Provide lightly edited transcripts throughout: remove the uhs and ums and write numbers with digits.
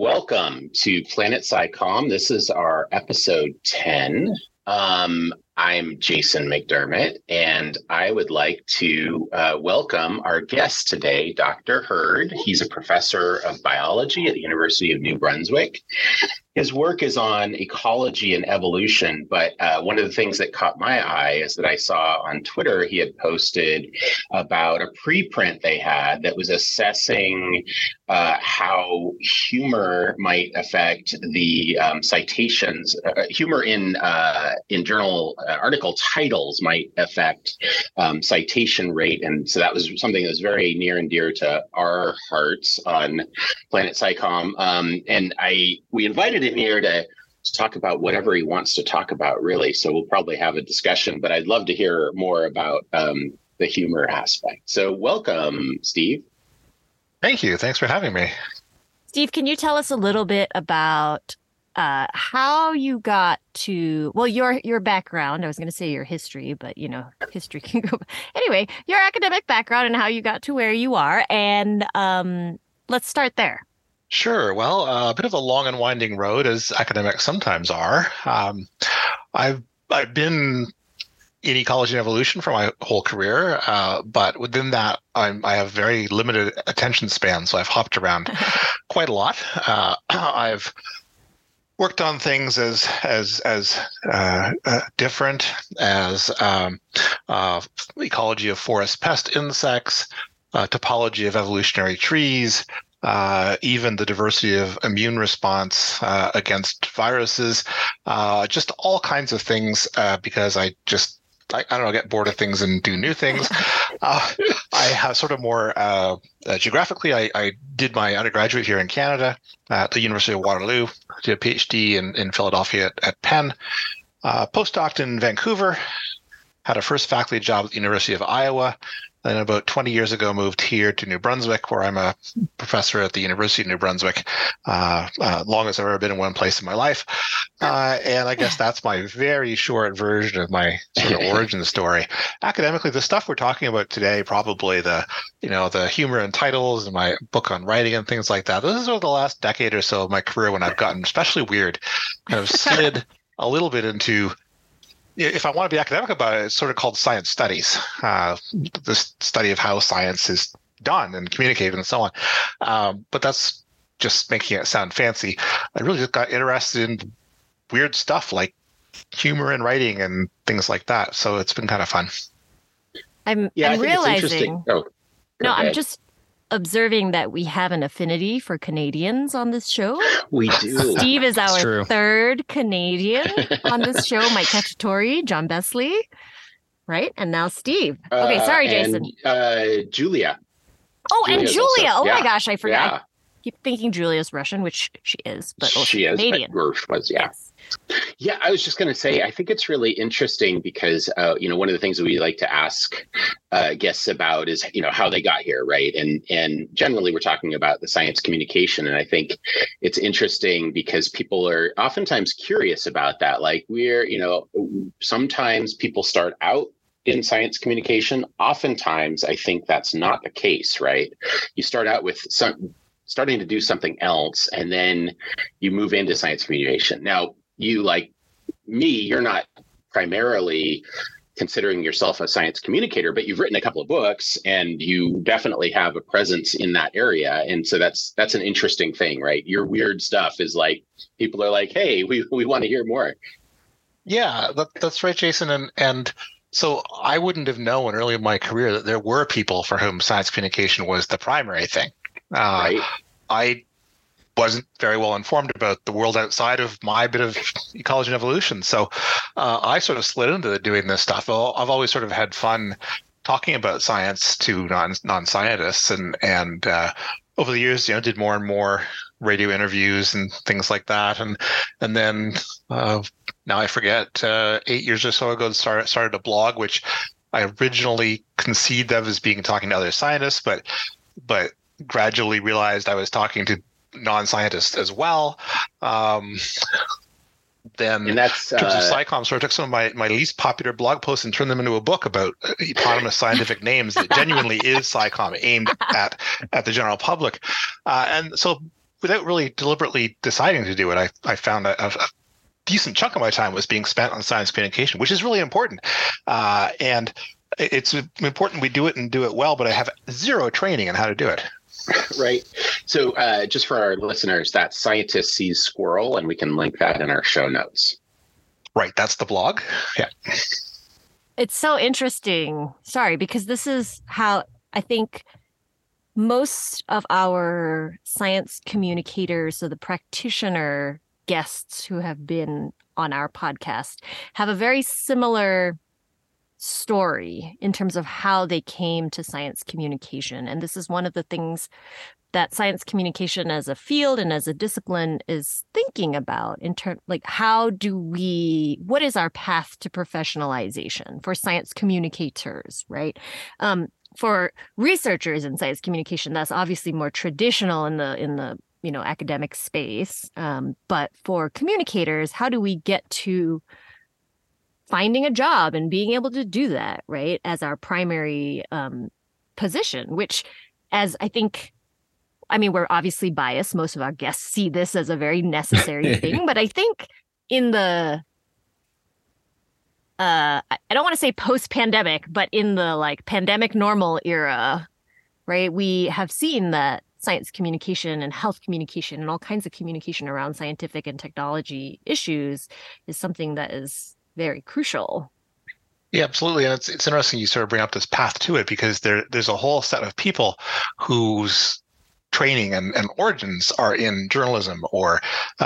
Welcome to Planet SciComm. This is our episode 10. I'm Jason McDermott, and I would like to welcome our guest today, Dr. Heard. He's a professor of biology at the University of New Brunswick. His work is on ecology and evolution, but one of the things that caught my eye is that I saw on Twitter he had posted about a preprint they had that was assessing how humor might affect the citations. Humor in journal article titles might affect citation rate, and so that was something that was very near and dear to our hearts on Planet SciComm. We invited him here to talk about whatever he wants to talk about, really. So we'll probably have a discussion, but I'd love to hear more about the humor aspect. So welcome, Steve. Thank you. Thanks for having me. Steve, can you tell us a little bit about how you got to, well, your background? I was going to say your history, but history can go. Anyway, your academic background and how you got to where you are, and let's start there. Sure. Well, a bit of a long and winding road, as academics sometimes are. I've been in ecology and evolution for my whole career, but within that, I have very limited attention span, so I've hopped around quite a lot. I've worked on things as different as ecology of forest pest insects, topology of evolutionary trees, even the diversity of immune response against viruses, just all kinds of things, because I get bored of things and do new things. I have sort of more geographically, I did my undergraduate here in Canada at the University of Waterloo, did a PhD in Philadelphia at Penn, postdoc in Vancouver, had a first faculty job at the University of Iowa, then about 20 years ago, moved here to New Brunswick, where I'm a professor at the University of New Brunswick, longest I've ever been in one place in my life. And I guess that's my very short version of my sort of origin story. Academically, the stuff we're talking about today, probably the humor and titles and my book on writing and things like that, this is over the last decade or so of my career when I've gotten especially weird, kind of slid a little bit into, if I want to be academic about it, it's sort of called science studies, the study of how science is done and communicated and so on. But that's just making it sound fancy. I really just got interested in weird stuff like humor and writing and things like that. So it's been kind of fun. I'm realizing. I'm just observing that we have an affinity for Canadians on this show. We do. Steve is our third Canadian on this show. Mike Cacciatore, John Besley, right? And now Steve. Okay, sorry, Jason. Julia. Oh, Julia's and Julia. Also, my gosh, I forgot. Yeah. I keep thinking Julia's Russian, which she is, but she is Canadian. Yes. Yeah, I was just going to say, I think it's really interesting because, one of the things that we like to ask guests about is, how they got here, right? And generally, we're talking about the science communication. And I think it's interesting because people are oftentimes curious about that. Like sometimes people start out in science communication. Oftentimes, I think that's not the case, right? You start out with starting to do something else, and then you move into science communication. Now, you, like me, you're not primarily considering yourself a science communicator, but you've written a couple of books and you definitely have a presence in that area. And so that's an interesting thing, right? Your weird stuff is like, people are like, hey, we want to hear more. Yeah, that's right, Jason. And so I wouldn't have known early in my career that there were people for whom science communication was the primary thing. Right. I wasn't very well informed about the world outside of my bit of ecology and evolution. So I sort of slid into doing this stuff. I've always sort of had fun talking about science to non-scientists and over the years, did more and more radio interviews and things like that. And then now I forget, 8 years or so ago, started a blog, which I originally conceived of as being talking to other scientists, but gradually realized I was talking to non-scientists as well. Then in terms of SciComm, sort of took some of my least popular blog posts and turned them into a book about eponymous scientific names that genuinely is SciComm, aimed at the general public. And so without really deliberately deciding to do it, I found a decent chunk of my time was being spent on science communication, which is really important. And it's important we do it and do it well, but I have zero training on how to do it. Right. So just for our listeners, that's Scientist Sees Squirrel, and we can link that in our show notes. Right. That's the blog. Yeah. It's so interesting. Sorry, because this is how I think most of our science communicators or the practitioner guests who have been on our podcast have a very similar story in terms of how they came to science communication. And this is one of the things that science communication as a field and as a discipline is thinking about in terms, like, how do we, what is our path to professionalization for science communicators, right? For researchers in science communication, that's obviously more traditional in the academic space. But for communicators, how do we get to finding a job and being able to do that, right, as our primary position, which, as I think, I mean, we're obviously biased. Most of our guests see this as a very necessary thing. But I think in the, I don't want to say post-pandemic, but in the like pandemic normal era, right, we have seen that science communication and health communication and all kinds of communication around scientific and technology issues is something that is very crucial. Yeah, absolutely. And it's interesting you sort of bring up this path to it, because there's a whole set of people whose training and origins are in journalism or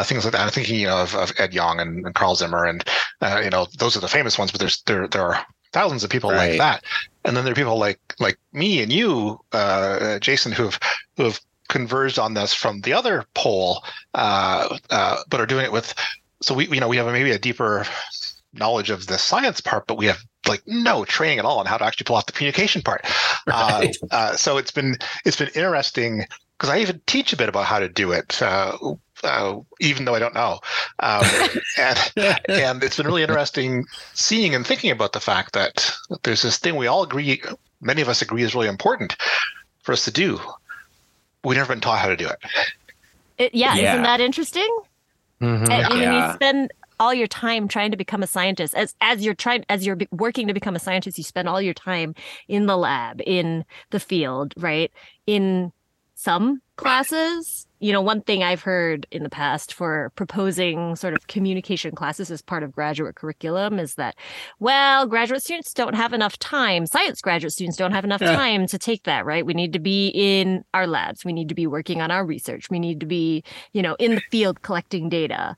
things like that. I'm thinking, of Ed Yong and Carl Zimmer, and those are the famous ones. But there are thousands of people like that, and then there are people like me and you, Jason, who have converged on this from the other pole, but are doing it with. So we have maybe a deeper knowledge of the science part, but we have like no training at all on how to actually pull off the communication part. Right. So it's been interesting, because I even teach a bit about how to do it, even though I don't know. And it's been really interesting seeing and thinking about the fact that there's this thing we all agree, many of us agree, is really important for us to do. We've never been taught how to do it. Yeah. Isn't that interesting? Mm-hmm. And you spend all your time trying to become a scientist. As you're working to become a scientist, you spend all your time in the lab, in the field, right? In some classes, one thing I've heard in the past for proposing sort of communication classes as part of graduate curriculum is that, well, graduate students don't have enough time. Science graduate students don't have enough time to take that, right? We need to be in our labs. We need to be working on our research. We need to be, in the field collecting data.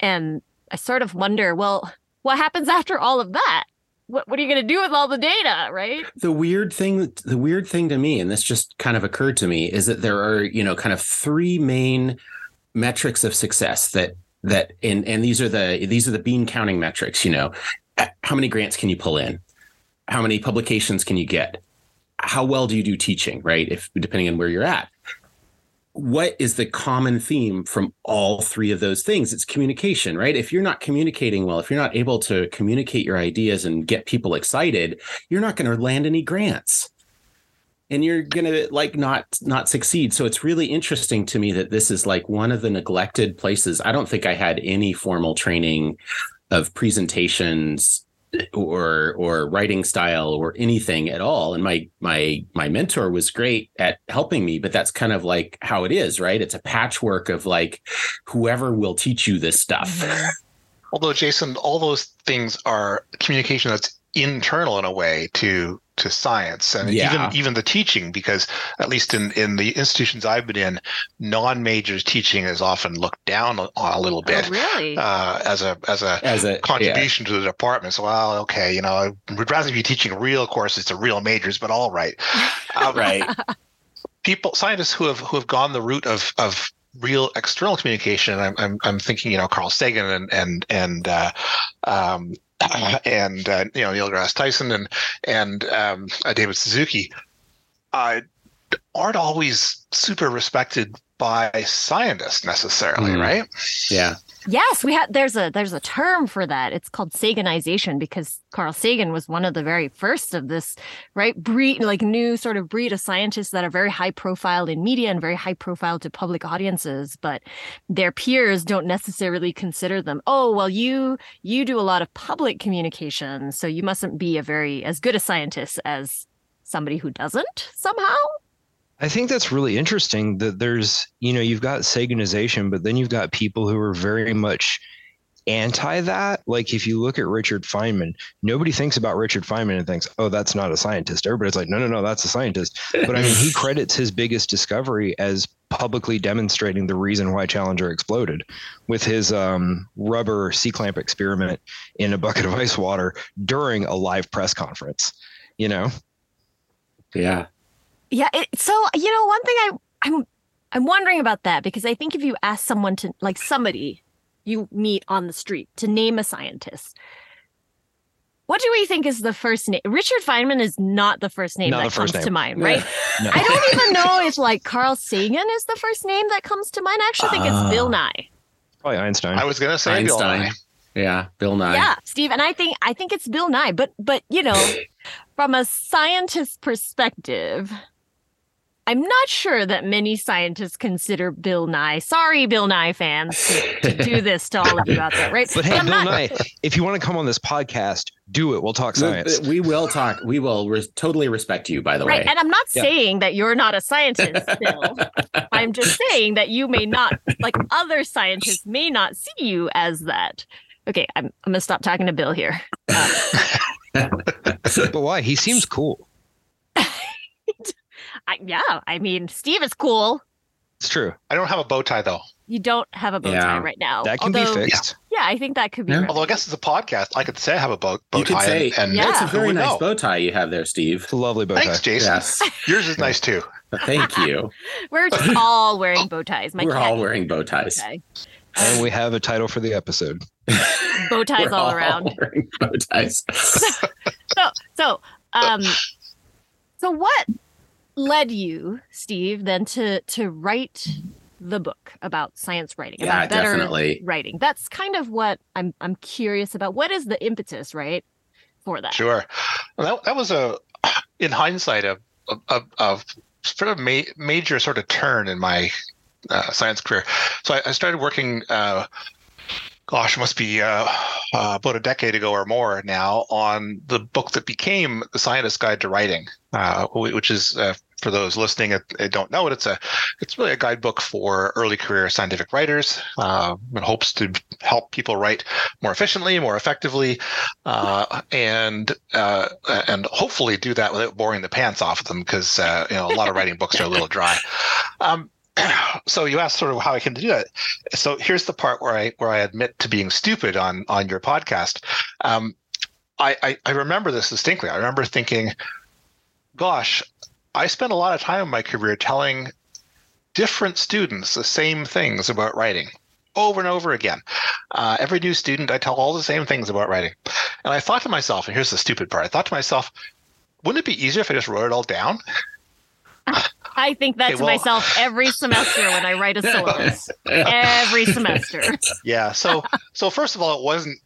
And I sort of wonder, well, what happens after all of that? What are you going to do with all the data, right? The weird thing to me, and this just kind of occurred to me, is that there are, kind of three main metrics of success that these are the bean counting metrics. How many grants can you pull in? How many publications can you get? How well do you do teaching, right? If depending on where you're at. What is the common theme from all three of those things? It's communication, right? If you're not communicating well, if you're not able to communicate your ideas and get people excited, you're not going to land any grants, and you're going to not succeed. So it's really interesting to me that this is like one of the neglected places. I don't think I had any formal training of presentations or writing style or anything at all. And my mentor was great at helping me, but that's kind of like how it is, right? It's a patchwork of like whoever will teach you this stuff. Although, Jason, all those things are communication that's internal in a way to science, and even the teaching, because at least in the institutions I've been in, non-majors teaching is often looked down on a little bit. Oh, really? as a contribution to the department. So, well, okay, we'd rather be teaching real courses to real majors, but all right. Right. Scientists who have gone the route of real external communication. I'm thinking, Carl Sagan and Neil deGrasse Tyson and David Suzuki, aren't always super respected by scientists necessarily, right? Yeah. Yes, we have. There's a term for that. It's called Saganization, because Carl Sagan was one of the very first of this, right, breed, like new sort of breed of scientists that are very high profile in media and very high profile to public audiences, but their peers don't necessarily consider them. Oh, well, you do a lot of public communication, so you mustn't be as good a scientist as somebody who doesn't somehow. I think that's really interesting that there's, you've got Saganization, but then you've got people who are very much anti that. Like if you look at Richard Feynman, nobody thinks about Richard Feynman and thinks, oh, that's not a scientist. Everybody's like, no, that's a scientist. But I mean, he credits his biggest discovery as publicly demonstrating the reason why Challenger exploded with his rubber C-clamp experiment in a bucket of ice water during a live press conference, Yeah. Yeah. One thing I'm wondering about that, because I think if you ask someone to, like somebody you meet on the street, to name a scientist, what do we think is the first name? Richard Feynman is not the first name that comes to mind, right? Yeah. No. I don't even know if like Carl Sagan is the first name that comes to mind. I actually think it's Bill Nye. Probably Einstein. I was going to say Einstein. Bill Nye. Yeah, Bill Nye. Yeah, Steve. And I think it's Bill Nye. But from a scientist perspective, I'm not sure that many scientists consider Bill Nye. Sorry, Bill Nye fans, to do this to all of you out there, right? But hey, Bill Nye, if you want to come on this podcast, do it. We'll talk science. We will talk. We will totally respect you, by the way. Right, and I'm not saying that you're not a scientist, Bill. I'm just saying that you may not, like other scientists may not see you as that. Okay, I'm going to stop talking to Bill here. But why? He seems cool. Steve is cool. It's true. I don't have a bow tie, though. You don't have a bow tie right now. That can be fixed. Yeah, I think that could be right. Although I guess it's a podcast. I could say I have a bow tie. You could say, that's a very nice bow tie you have there, Steve. It's a lovely bow tie. Thanks, Jason. Yes. Yours is nice, too. Thank you. We're just all wearing bow ties. We're all wearing bow ties. And we have a title for the episode. Bow ties all around. Bow ties. So what led you, Steve, then to write the book about science writing, about better writing? That's kind of what I'm curious about. What is the impetus, right, for that? Sure. Well, that was in hindsight, a sort of major sort of turn in my science career. So I started working, must be about a decade ago or more now, on the book that became The Scientist's Guide to Writing, which is, for those listening that don't know it, it's really a guidebook for early career scientific writers. It hopes to help people write more efficiently, more effectively, and hopefully do that without boring the pants off of them, because a lot of writing books are a little dry. So you asked sort of how I came to do that. So here's the part where I admit to being stupid on your podcast. I remember this distinctly. I remember thinking, gosh, I spent a lot of time in my career telling different students the same things about writing over and over again. Every new student, I tell all the same things about writing. And I thought to myself, and here's the stupid part, I thought to myself, wouldn't it be easier if I just wrote it all down? I think that myself every semester when I write a syllabus. Every semester. Yeah. So first of all, it wasn't,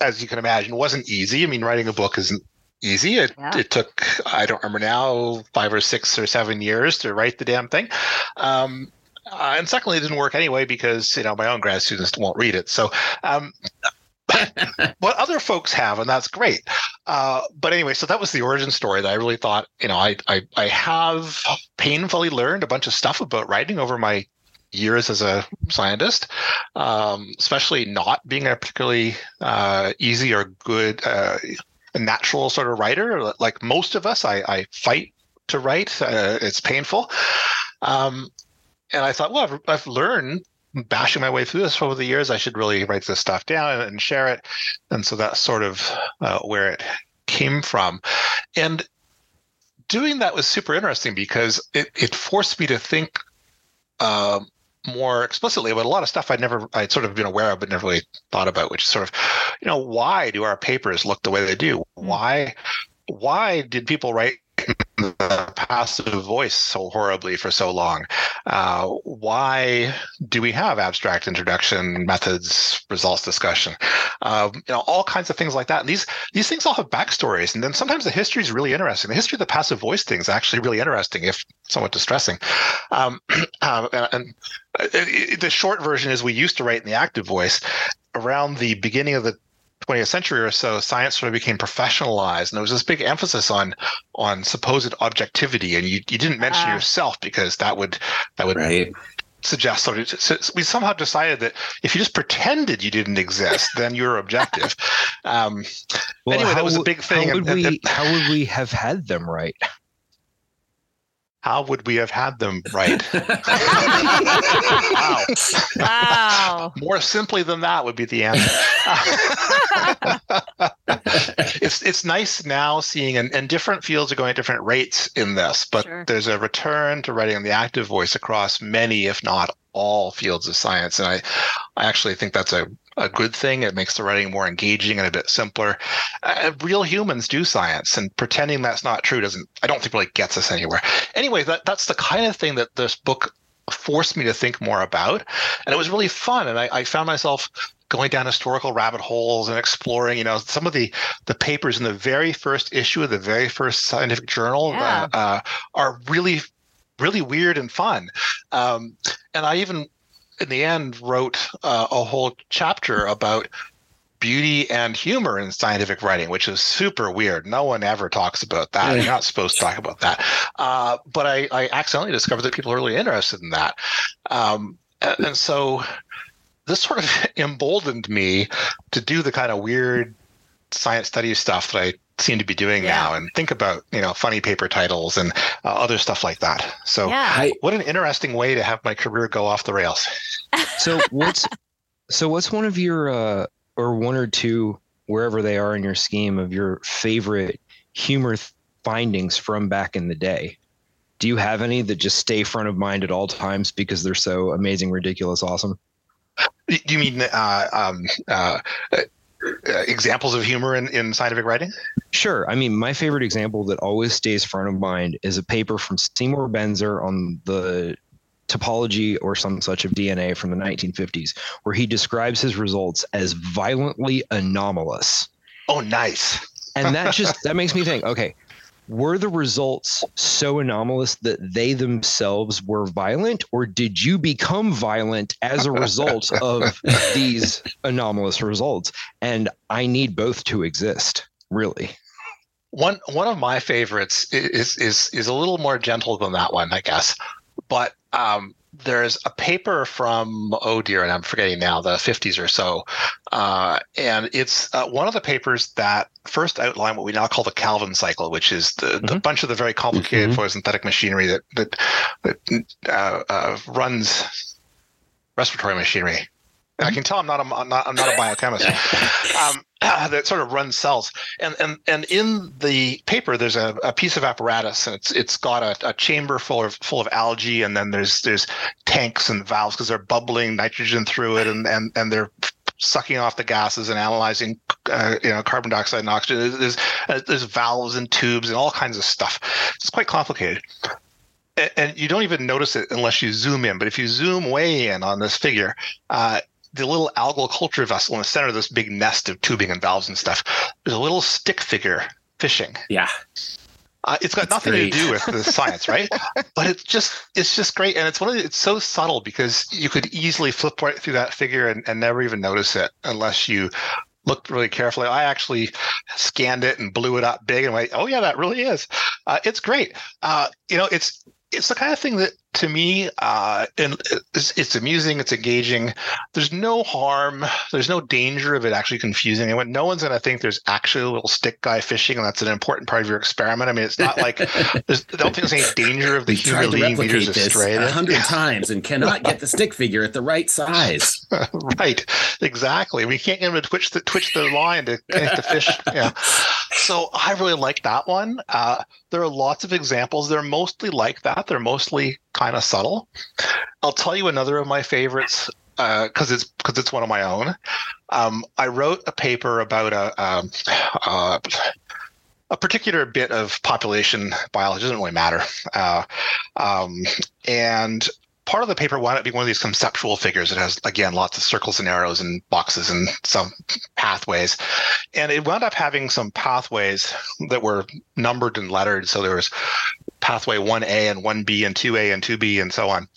as you can imagine, wasn't easy. I mean, writing a book isn't easy. It took, I don't remember now, 5 or 6 or 7 years to write the damn thing. And secondly, it didn't work anyway because, my own grad students won't read it. So what other folks have, and that's great. But anyway, so that was the origin story that I really thought, I have painfully learned a bunch of stuff about writing over my years as a scientist, especially not being a particularly easy or good, natural sort of writer. Like most of us, I fight to write. It's painful. And I thought, well, I've learned bashing my way through this over the years, I should really write this stuff down and share it. And so that's sort of where it came from. And doing that was super interesting because it forced me to think more explicitly about a lot of stuff I'd sort of been aware of but never really thought about, which is sort of, why do our papers look the way they do? Why did people write the passive voice so horribly for so long? Why do we have abstract introduction, methods, results discussion? All kinds of things like that. And these things all have backstories. And then sometimes the history is really interesting. The history of the passive voice thing is actually really interesting, if somewhat distressing. And the short version is we used to write in the active voice. Around the beginning of the 20th century or so, science sort of became professionalized, and there was this big emphasis on supposed objectivity, and you didn't mention yourself because that would right. suggest sort of. So we somehow decided that if you just pretended you didn't exist, then you're objective. Anyway, that was a big thing. How would we have had them right? How would we have had them right? Wow. More simply than that would be the answer. It's nice now seeing, and different fields are going at different rates in this, but sure. There's a return to writing in the active voice across many, if not all, fields of science. And I actually think that's a good thing. It makes the writing more engaging and a bit simpler. Real humans do science, and pretending that's not true I don't think really gets us anywhere. Anyway, that's the kind of thing that this book forced me to think more about. And it was really fun. And I found myself going down historical rabbit holes and exploring, some of the papers in the very first issue of the very first scientific journal are really, really weird and fun. And I even, in the end, wrote a whole chapter about beauty and humor in scientific writing, which is super weird. No one ever talks about that. You're not supposed to talk about that. But I accidentally discovered that people are really interested in that. And so this sort of emboldened me to do the kind of weird science studies stuff that I seem to be doing now, and think about, funny paper titles and other stuff like that. So what an interesting way to have my career go off the rails. So what's one of your, or one or two, wherever they are in your scheme, of your favorite humor findings from back in the day? Do you have any that just stay front of mind at all times because they're so amazing, ridiculous, awesome? You mean, examples of humor in scientific writing? Sure. I mean, my favorite example that always stays front of mind is a paper from Seymour Benzer on the topology or some such of DNA from the 1950s, where he describes his results as violently anomalous. Oh, nice. And that makes me think, okay, were the results so anomalous that they themselves were violent, or did you become violent as a result of these anomalous results? And I need both to exist, really. One of my favorites is a little more gentle than that one, I guess. But there's a paper from, and I'm forgetting now, the 50s or so. And it's one of the papers that first outline what we now call the Calvin cycle, which is the bunch of the very complicated photosynthetic machinery that runs respiratory machinery. I can tell I'm not a biochemist. That sort of runs cells. And in the paper, there's a piece of apparatus, and it's got a chamber full of algae, and then there's tanks and valves because they're bubbling nitrogen through it, and they're sucking off the gases and analyzing carbon dioxide and oxygen. There's valves and tubes and all kinds of stuff. It's quite complicated. And you don't even notice it unless you zoom in. But if you zoom way in on this figure, the little algal culture vessel in the center of this big nest of tubing and valves and stuff, there's a little stick figure fishing. Yeah. It's got nothing to do with the science, right? But it's just great. And it's so subtle because you could easily flip right through that figure and never even notice it unless you looked really carefully. I actually scanned it and blew it up big and went, oh yeah, that really is. It's great. It's the kind of thing that, to me, it's amusing, it's engaging. There's no harm, there's no danger of it actually confusing anyone. No one's going to think there's actually a little stick guy fishing, and that's an important part of your experiment. I mean, it's not like, I don't think there's any danger of the human leading leaders astray. 100 times and cannot get the stick figure at the right size. Right, exactly. We can't get them to twitch the line to connect the fish. Yeah. So I really like that one. There are lots of examples. They're mostly like that. They're mostly kind of subtle. I'll tell you another of my favorites because it's one of my own. I wrote a paper about a particular bit of population biology. Doesn't really matter. And part of the paper wound up being one of these conceptual figures. It has, again, lots of circles and arrows and boxes and some pathways. And it wound up having some pathways that were numbered and lettered. So there was pathway 1A and 1B and 2A and 2B and so on.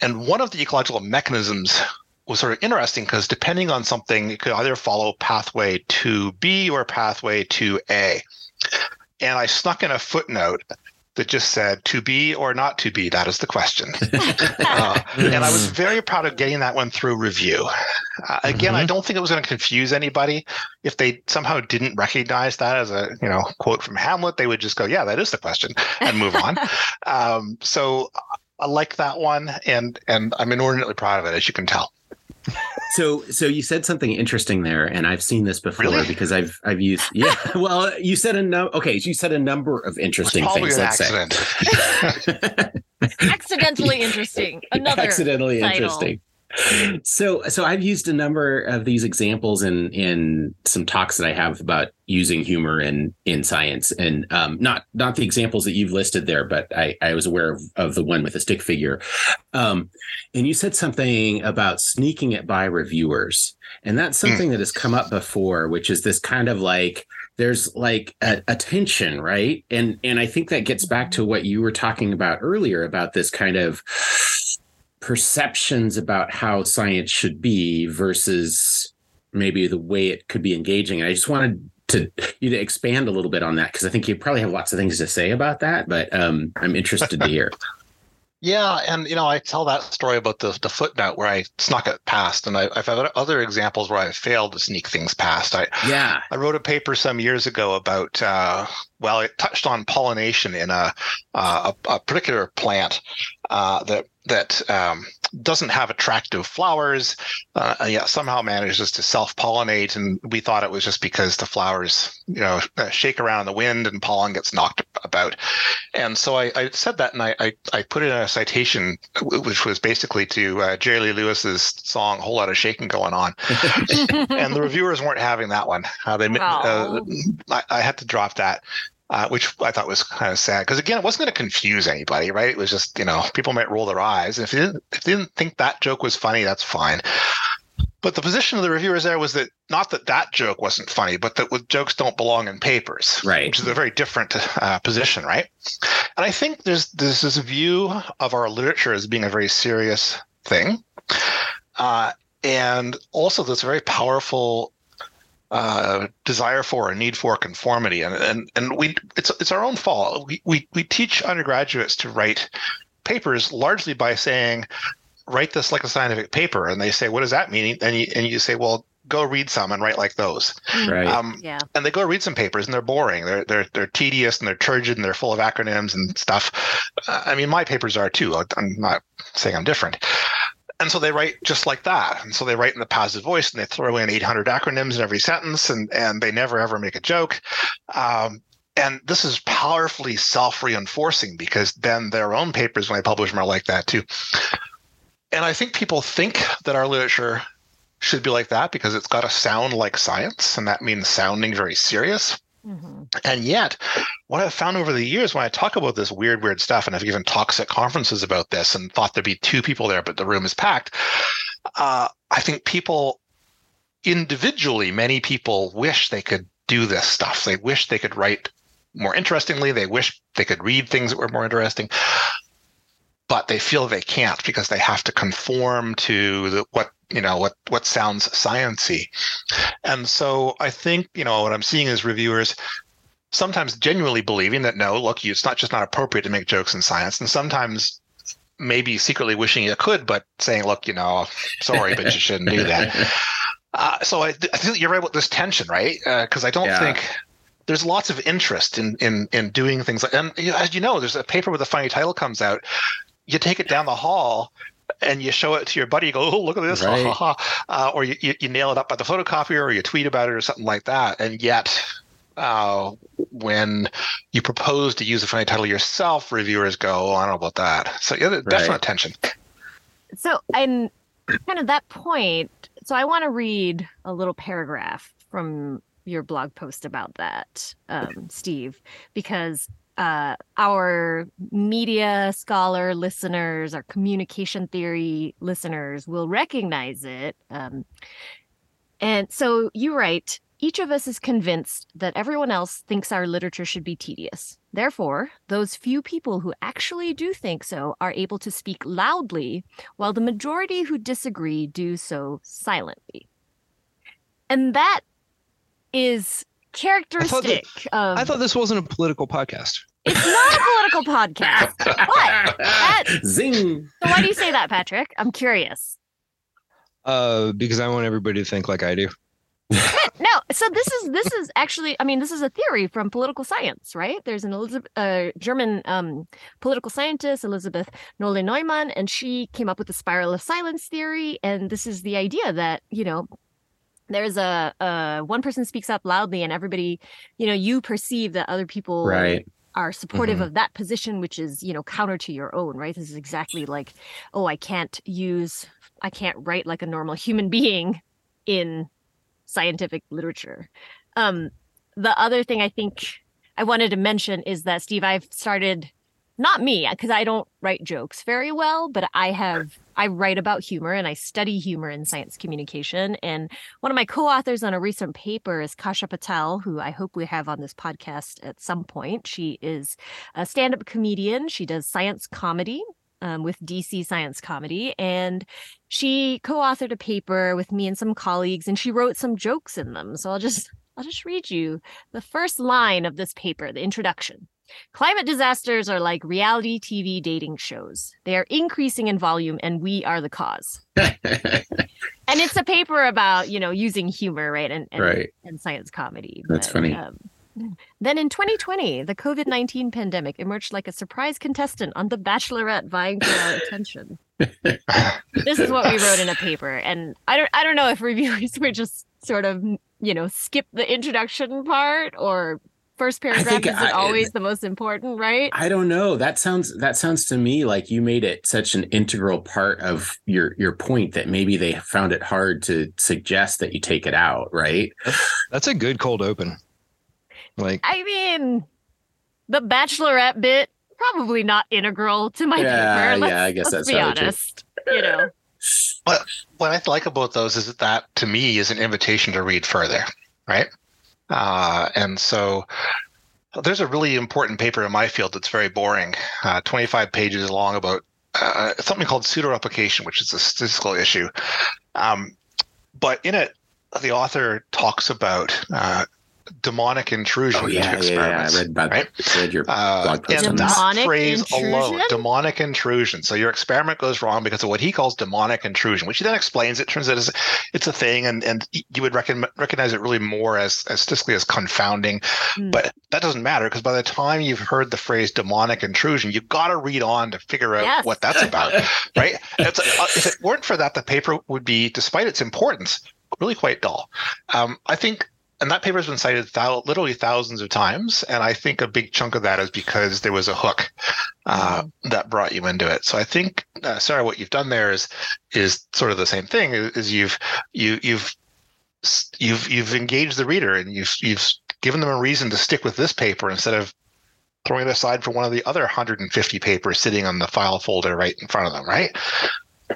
And one of the ecological mechanisms was sort of interesting because depending on something, it could either follow pathway 2B or pathway 2A. And I snuck in a footnote that just said, to be or not to be, that is the question. And I was very proud of getting that one through review. Again, I don't think it was going to confuse anybody. If they somehow didn't recognize that as a, you know, quote from Hamlet, they would just go, yeah, that is the question, and move on. So I like that one, and I'm inordinately proud of it, as you can tell. So you said something interesting there, and I've seen this before. Really? Because I've used, yeah. Well, you said you said a number of interesting things. That's an accident. Accidentally interesting. Another accidentally title. Interesting. So I've used a number of these examples in some talks that I have about using humor in science, and not the examples that you've listed there, but I was aware of the one with a stick figure. And you said something about sneaking it by reviewers. And that's something that has come up before, which is this kind of like, there's like a tension, right? And I think that gets back to what you were talking about earlier about this kind of perceptions about how science should be versus maybe the way it could be engaging. And I just wanted to expand a little bit on that, because I think you probably have lots of things to say about that, but I'm interested to hear. Yeah. And, you know, I tell that story about the footnote where I snuck it past, and I've had other examples where I failed to sneak things past. I wrote a paper some years ago about, it touched on pollination in a particular plant that doesn't have attractive flowers, yet somehow manages to self-pollinate. And we thought it was just because the flowers, you know, shake around in the wind and pollen gets knocked about. And so I said that, and I put in a citation, which was basically to Jerry Lee Lewis's song, Whole Lot of Shaking Going On. And the reviewers weren't having that one. I had to drop that. Which I thought was kind of sad, because again, it wasn't going to confuse anybody, right? It was just, you know, people might roll their eyes, and if they didn't think that joke was funny, that's fine. But the position of the reviewers there was that not that joke wasn't funny, but that jokes don't belong in papers, right? Which is a very different position, right? And I think there's this view of our literature as being a very serious thing, and also this very powerful desire for or need for conformity, and it's our own fault. We teach undergraduates to write papers largely by saying, write this like a scientific paper, and they say, what does that mean? And you say, well, go read some and write like those. Right. And they go read some papers, and they're boring. They're tedious, and they're turgid, and they're full of acronyms and stuff. I mean, my papers are too. I'm not saying I'm different. And so they write just like that. And so they write in the passive voice, and they throw in 800 acronyms in every sentence, and they never, ever make a joke. And this is powerfully self-reinforcing, because then their own papers, when they publish them, are like that too. And I think people think that our literature should be like that because it's got to sound like science, and that means sounding very serious. Mm-hmm. And yet, what I've found over the years when I talk about this weird stuff, and I've given talks at conferences about this and thought there'd be two people there, but the room is packed, I think people individually, many people wish they could do this stuff. They wish they could write more interestingly. They wish they could read things that were more interesting. But they feel they can't because they have to conform to what sounds science-y. And so I think, you know, what I'm seeing is reviewers sometimes genuinely believing that, no, look, it's not just not appropriate to make jokes in science. And sometimes maybe secretly wishing you could, but saying, look, you know, sorry, but you shouldn't do that. So I think you're right about this tension, right? Because I don't think... There's lots of interest in doing things like, and as you know, there's a paper with a funny title comes out. You take it down the hall and you show it to your buddy. You go, oh, look at this, right. Or you nail it up by the photocopier, or you tweet about it, or something like that. And yet, when you propose to use a funny title yourself, reviewers go, oh, I don't know about that. So yeah, there's definite tension. So, and kind of that point. So I want to read a little paragraph from your blog post about that, Steve, because our media scholar listeners, our communication theory listeners will recognize it. And so you write, each of us is convinced that everyone else thinks our literature should be tedious. Therefore, those few people who actually do think so are able to speak loudly, while the majority who disagree do so silently. And that is characteristic of... I thought this wasn't a political podcast. It's not a political podcast. What? Zing. So why do you say that, Patrick? I'm curious. Because I want everybody to think like I do. No, so this is actually, I mean, this is a theory from political science, right? There's an German political scientist, Elizabeth Noelle Neumann, and she came up with the spiral of silence theory. And this is the idea that, you know, there's a one person speaks up loudly and everybody, you know, you perceive that other people are supportive of that position, which is, you know, counter to your own, right? This is exactly like, oh, I can't write like a normal human being in scientific literature. The other thing I think I wanted to mention is that, Steve, I've started, not me, because I don't write jokes very well, but I write about humor and I study humor in science communication. And one of my co-authors on a recent paper is Kasha Patel, who I hope we have on this podcast at some point. She is a stand-up comedian. She does science comedy with DC Science Comedy. And she co-authored a paper with me and some colleagues, and she wrote some jokes in them. So I'll just read you the first line of this paper, the introduction. Climate disasters are like reality TV dating shows. They are increasing in volume, and we are the cause. And it's a paper about, you know, using humor, right? And science comedy. That's funny. Then in 2020, the COVID-19 pandemic emerged like a surprise contestant on The Bachelorette vying for our attention. This is what we wrote in a paper. And I don't know if reviewers were just sort of, you know, skip the introduction part, or first paragraph isn't always the most important, right? I don't know. That sounds to me like you made it such an integral part of your point that maybe they found it hard to suggest that you take it out, right? That's a good cold open. Like, I mean, the Bachelorette bit, probably not integral to my paper. Yeah, I guess that's probably honest. True. You know, what I like about those is that to me is an invitation to read further, right? And so there's a really important paper in my field that's very boring, 25 pages long, about something called pseudo-replication, which is a statistical issue. But in it, the author talks about demonic intrusion into experiments. Yeah, I read your blog post on that. Demonic phrase intrusion? Alone, demonic intrusion. So your experiment goes wrong because of what he calls demonic intrusion, which he then explains. It turns out it's a thing, and you would recognize it really more as statistically as confounding. But that doesn't matter, because by the time you've heard the phrase demonic intrusion, you've got to read on to figure out what that's about, right? If it weren't for that, the paper would be, despite its importance, really quite dull. I think. And that paper has been cited literally thousands of times. And I think a big chunk of that is because there was a hook that brought you into it. So I think, Sarah, what you've done there is sort of the same thing, is you've engaged the reader, and you've given them a reason to stick with this paper instead of throwing it aside for one of the other 150 papers sitting on the file folder right in front of them, right?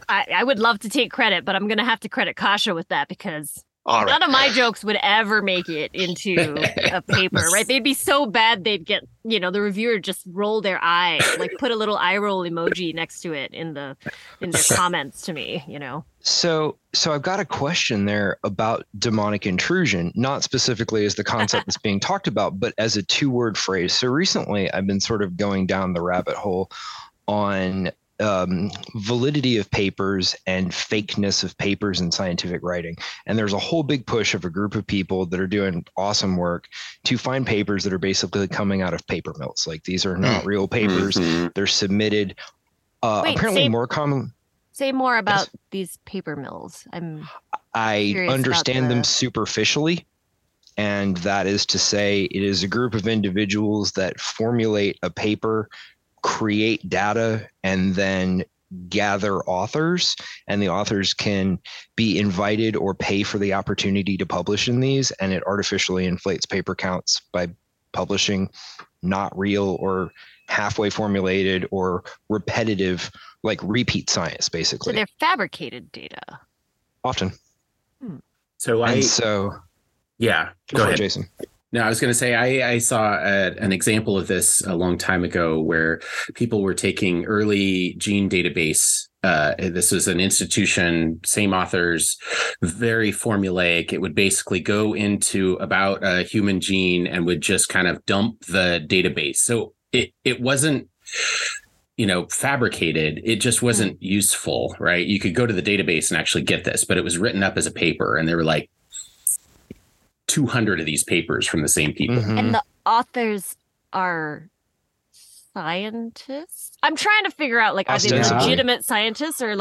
I would love to take credit, but I'm going to have to credit Kasha with that, because... Right. None of my jokes would ever make it into a paper, right? They'd be so bad they'd get, you know, the reviewer just roll their eye, like put a little eye roll emoji next to it in their comments to me, you know. So I've got a question there about demonic intrusion, not specifically as the concept that's being talked about, but as a two-word phrase. So recently I've been sort of going down the rabbit hole on validity of papers and fakeness of papers in scientific writing. And there's a whole big push of a group of people that are doing awesome work to find papers that are basically coming out of paper mills. Like, these are not real papers. They're submitted. Wait, apparently more common. Say more about these paper mills. I understand them superficially. And that is to say, it is a group of individuals that formulate a paper, create data, and then gather authors, and the authors can be invited or pay for the opportunity to publish in these, and it artificially inflates paper counts by publishing not real or halfway formulated or repetitive, like repeat science, basically. So they're fabricated data. Often. Go ahead, Jason. No, I was going to say, I saw an example of this a long time ago where people were taking early gene database. This was an institution, same authors, very formulaic. It would basically go into about a human gene and would just kind of dump the database. So it wasn't, fabricated. It just wasn't useful, right? You could go to the database and actually get this, but it was written up as a paper, and they were like 200 of these papers from the same people. Mm-hmm. And the authors are scientists? I'm trying to figure out, like, are they legitimate scientists or it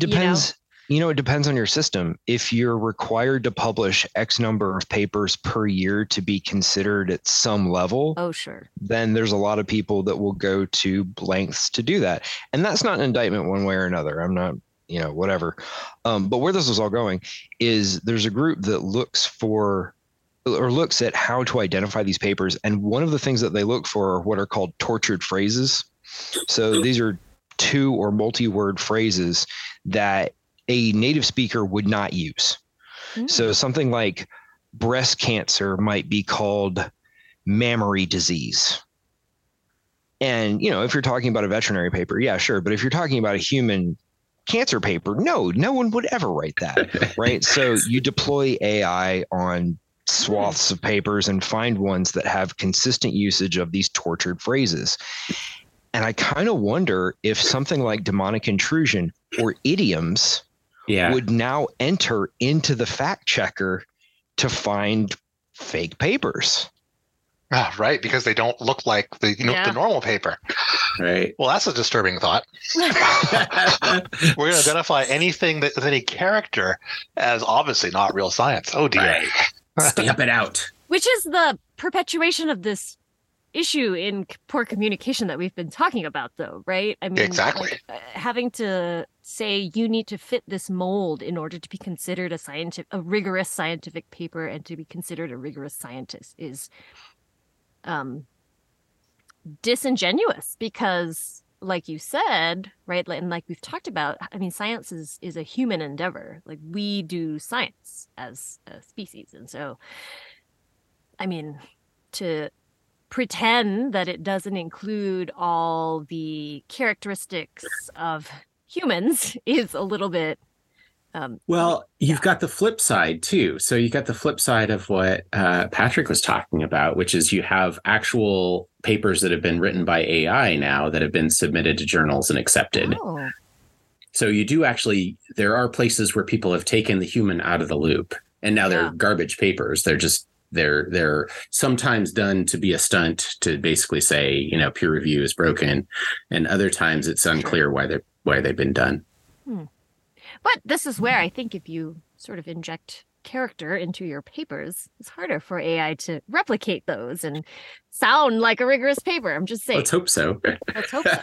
depends. It depends on your system. If you're required to publish X number of papers per year to be considered at some level, then there's a lot of people that will go to lengths to do that. And that's not an indictment one way or another. I'm not, whatever. But where this was all going is there's a group that looks at how to identify these papers. And one of the things that they look for are what are called tortured phrases. So these are two or multi-word phrases that a native speaker would not use. Mm. So something like breast cancer might be called mammary disease. And, if you're talking about a veterinary paper, yeah, sure. But if you're talking about a human cancer paper, no one would ever write that, right? So you deploy AI on swaths of papers and find ones that have consistent usage of these tortured phrases. And I kind of wonder if something like demonic intrusion or idioms would now enter into the fact checker to find fake papers. Ah, right, because they don't look like the normal paper. Right. Well, that's a disturbing thought. We're going to identify anything that with any character as obviously not real science. Oh, dear. Right. Stamp it out. Which is the perpetuation of this issue in poor communication that we've been talking about, though, right? I mean, exactly. Having to say you need to fit this mold in order to be considered a rigorous scientific paper and to be considered a rigorous scientist is disingenuous, because like you said, right, and like we've talked about, I mean, science is a human endeavor. Like, we do science as a species, and so I mean, to pretend that it doesn't include all the characteristics of humans is a little bit you've got the flip side, too. So you got the flip side of what Patrick was talking about, which is you have actual papers that have been written by AI now that have been submitted to journals and accepted. Oh. So you do actually, there are places where people have taken the human out of the loop, and now they're garbage papers. They're just, they're sometimes done to be a stunt to basically say, peer review is broken. And other times it's unclear why they've been done. Hmm. But this is where I think if you sort of inject character into your papers, it's harder for AI to replicate those and sound like a rigorous paper. I'm just saying. Let's hope so. Let's hope so.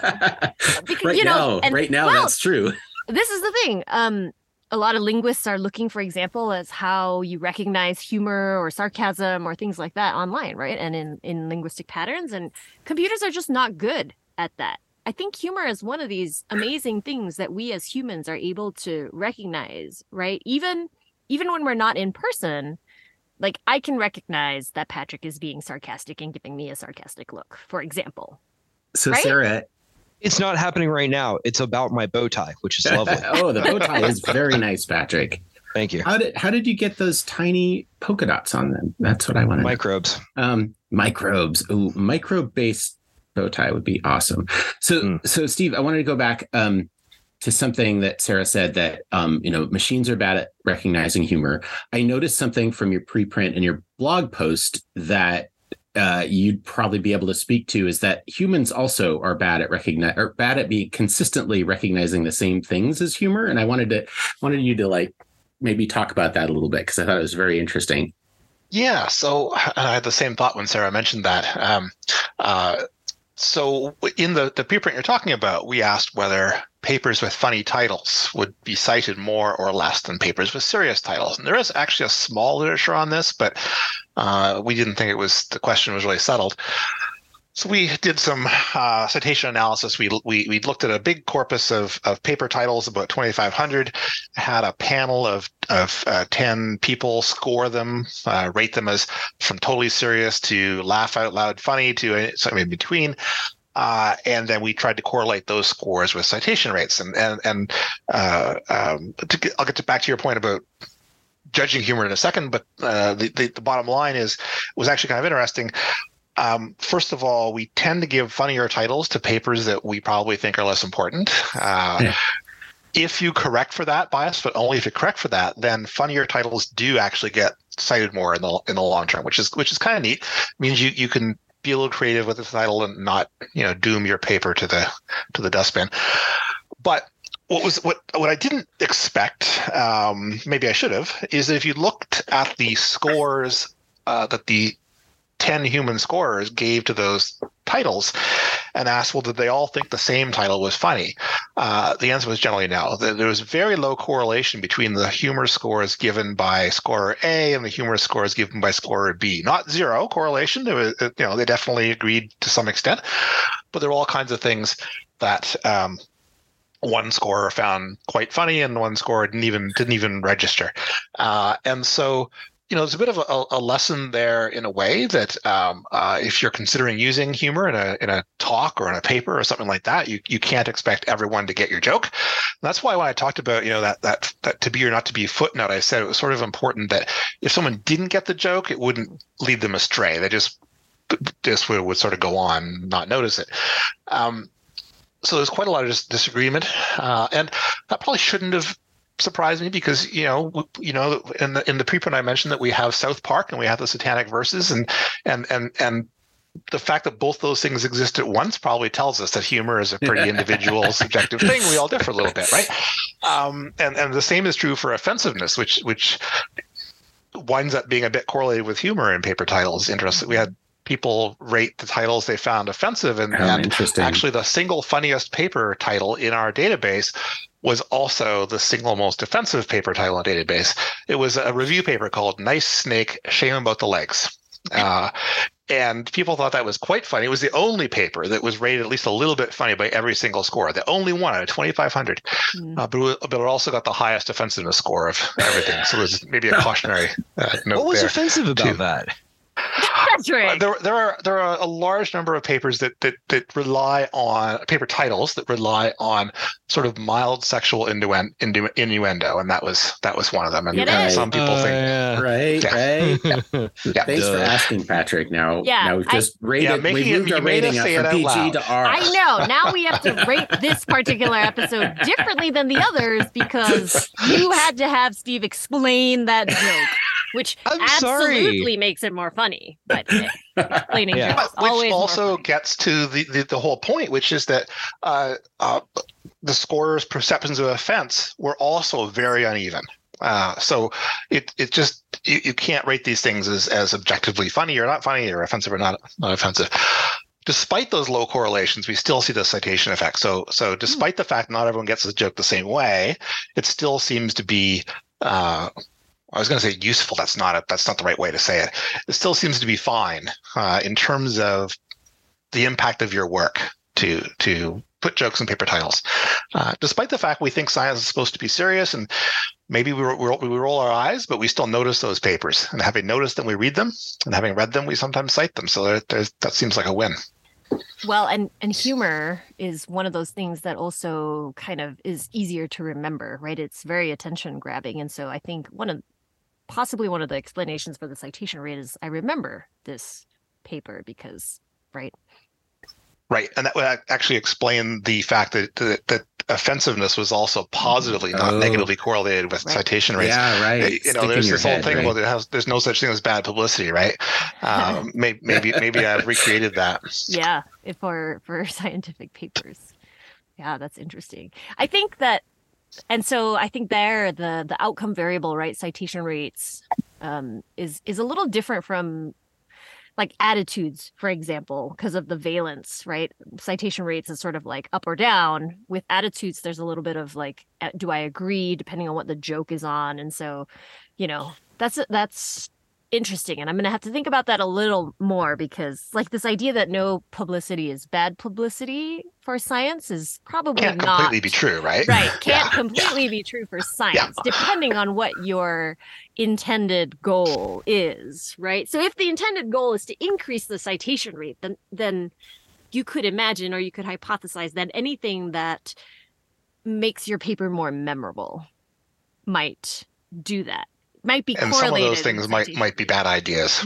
Because, that's true. This is the thing. A lot of linguists are looking, for example, as how you recognize humor or sarcasm or things like that online, right? And in linguistic patterns. And computers are just not good at that. I think humor is one of these amazing things that we as humans are able to recognize, right? Even when we're not in person, like, I can recognize that Patrick is being sarcastic and giving me a sarcastic look, for example. So, right? Sarah, it's not happening right now. It's about my bow tie, which is lovely. Oh, the bow tie is very nice, Patrick. Thank you. How did you get those tiny polka dots on them? That's what I wanted. Microbes. Microbes. Ooh, microbe-based bow tie would be awesome. So Steve, I wanted to go back to something that Sarah said, that machines are bad at recognizing humor. I noticed something from your preprint and your blog post that you'd probably be able to speak to, is that humans also are bad at consistently recognizing the same things as humor. And I wanted you to maybe talk about that a little bit, because I thought it was very interesting. Yeah. So I had the same thought when Sarah mentioned that. So in the preprint you're talking about, we asked whether papers with funny titles would be cited more or less than papers with serious titles. And there is actually a small literature on this, but we didn't think the question was really settled. So we did some citation analysis. We looked at a big corpus of paper titles, about 2,500, had a panel of 10 people score them, rate them as from totally serious to laugh out loud funny to something in between. And then we tried to correlate those scores with citation rates. I'll get back to your point about judging humor in a second, but the bottom line was actually kind of interesting. First of all, we tend to give funnier titles to papers that we probably think are less important. If you correct for that bias, but only if you correct for that, then funnier titles do actually get cited more in the long term, which is kind of neat. It means you can be a little creative with the title and not doom your paper to the dustbin. But what I didn't expect, maybe I should have, is that if you looked at the scores that the 10 human scorers gave to those titles and asked, well, did they all think the same title was funny? The answer was generally no. There was very low correlation between the humor scores given by scorer A and the humor scores given by scorer B. Not zero correlation. There was, they definitely agreed to some extent, but there were all kinds of things that one scorer found quite funny and one scorer didn't even register. And so there's a bit of a lesson there in a way that if you're considering using humor in a talk or in a paper or something like that, you can't expect everyone to get your joke. And that's why when I talked about that to be or not to be footnote, I said it was sort of important that if someone didn't get the joke, it wouldn't lead them astray. They just would sort of go on and not notice it. So there's quite a lot of disagreement, and that probably shouldn't have surprised me, because in the preprint I mentioned that we have South Park and we have the Satanic Verses, and the fact that both those things exist at once probably tells us that humor is a pretty individual, subjective thing. We all differ a little bit, right? And the same is true for offensiveness, which winds up being a bit correlated with humor in paper titles. Interesting. We had people rate the titles they found offensive, and actually the single funniest paper title in our database was also the single most offensive paper title in the database. It was a review paper called Nice Snake, Shame About the Legs. And people thought that was quite funny. It was the only paper that was rated at least a little bit funny by every single score. The only one out of 2,500. But it also got the highest offensiveness score of everything. So there's maybe a cautionary note. What was there offensive about that? There are a large number of papers that rely on paper titles that rely on sort of mild sexual innuendo, and that was one of them. And some people think Thanks for asking, Patrick. Now we've just rated. We moved our rating up from PG to R. I know. Now we have to rate this particular episode differently than the others because you had to have Steve explain that joke. Which makes it more funny, but explaining always which also gets to the whole point, which is that the scorer's perceptions of offense were also very uneven. So it just you can't rate these things as objectively funny or not funny or offensive or not offensive. Despite those low correlations, we still see the citation effect. So despite the fact not everyone gets the joke the same way, it still seems to be. I was going to say useful. That's not the right way to say it. It still seems to be fine in terms of the impact of your work to put jokes in paper titles, despite the fact we think science is supposed to be serious and maybe we roll our eyes, but we still notice those papers. And having noticed them, we read them, and having read them, we sometimes cite them. So that seems like a win. Well, and humor is one of those things that also kind of is easier to remember, right? It's very attention grabbing, and so I think one of the explanations for the citation rate is I remember this paper because, right? Right, and that would actually explain the fact that offensiveness was also positively, not negatively correlated with citation rates. Yeah, right. There's this whole thing about there's no such thing as bad publicity, right? Maybe I've recreated that. Yeah, for scientific papers. Yeah, that's interesting. I think that, and so I think there the outcome variable, right, citation rates, is a little different from like attitudes, for example, because of the valence, right? Citation rates is sort of like up or down. With attitudes, there's a little bit of like, do I agree, depending on what the joke is on? And so, you know, that's interesting. And I'm going to have to think about that a little more, because like this idea that no publicity is bad publicity for science is probably can't not completely be true, right? Right. Can't completely be true for science, depending on what your intended goal is, right? So if the intended goal is to increase the citation rate, then you could imagine, or you could hypothesize, that anything that makes your paper more memorable might do that. Might be correlated. And some of those things might be bad ideas.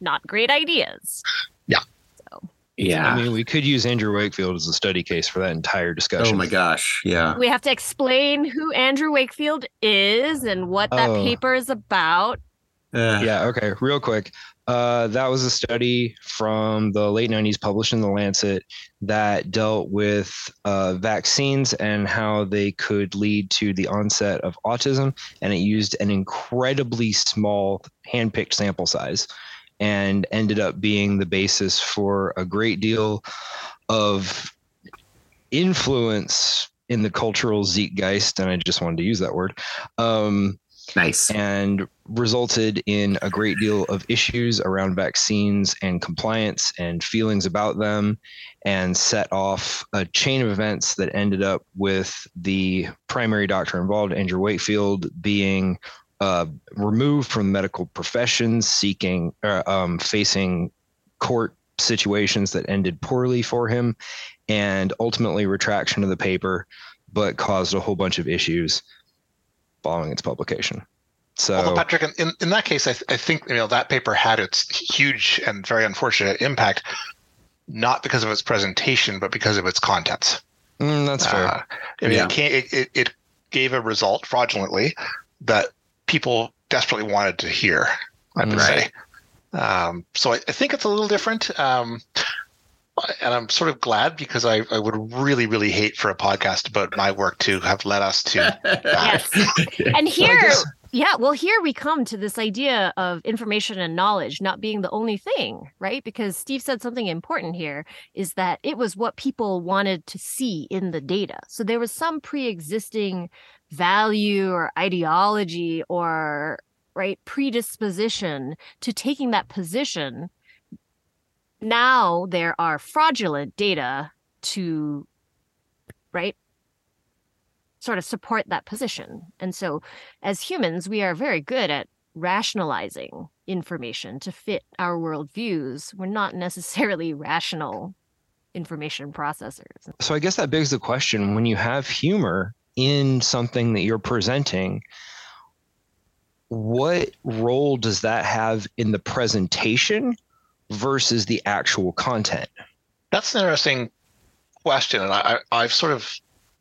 Not great ideas. Yeah. So. Yeah. I mean, we could use Andrew Wakefield as a study case for that entire discussion. Oh my gosh. Yeah. We have to explain who Andrew Wakefield is and what that paper is about. Yeah. Okay. Real quick. That was a study from the late 90s published in the Lancet that dealt with vaccines and how they could lead to the onset of autism. And it used an incredibly small hand-picked sample size and ended up being the basis for a great deal of influence in the cultural zeitgeist. And I just wanted to use that word. Nice. And resulted in a great deal of issues around vaccines and compliance and feelings about them, and set off a chain of events that ended up with the primary doctor involved, Andrew Wakefield, being removed from the medical profession, facing court situations that ended poorly for him, and ultimately retraction of the paper, but caused a whole bunch of issues following its publication. So, although Patrick, in that case, I think, you know, that paper had its huge and very unfortunate impact, not because of its presentation, but because of its contents. That's fair. It gave a result fraudulently that people desperately wanted to hear, I would say. So I think it's a little different. And I'm sort of glad, because I would really, really hate for a podcast about my work to have led us to that. Yes. And here, here we come to this idea of information and knowledge not being the only thing, right? Because Steve said something important here, is that it was what people wanted to see in the data. So there was some pre-existing value or ideology or predisposition to taking that position. Now there are fraudulent data to, sort of support that position. And so as humans, we are very good at rationalizing information to fit our worldviews. We're not necessarily rational information processors. So I guess that begs the question, when you have humor in something that you're presenting, what role does that have in the presentation versus the actual content? That's an interesting question, and I've sort of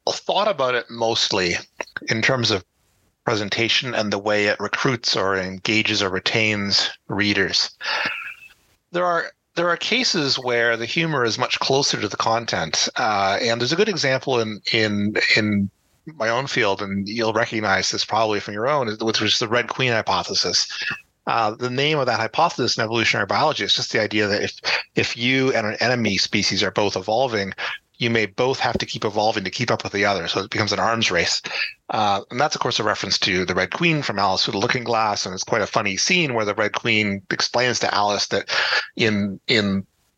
thought about it mostly in terms of presentation and the way it recruits or engages or retains readers. There are cases where the humor is much closer to the content, and there's a good example in my own field, and you'll recognize this probably from your own, which is the Red Queen hypothesis. The name of that hypothesis in evolutionary biology is just the idea that if you and an enemy species are both evolving, you may both have to keep evolving to keep up with the other. So it becomes an arms race. And that's, of course, a reference to the Red Queen from Alice Through the Looking Glass. And it's quite a funny scene where the Red Queen explains to Alice that in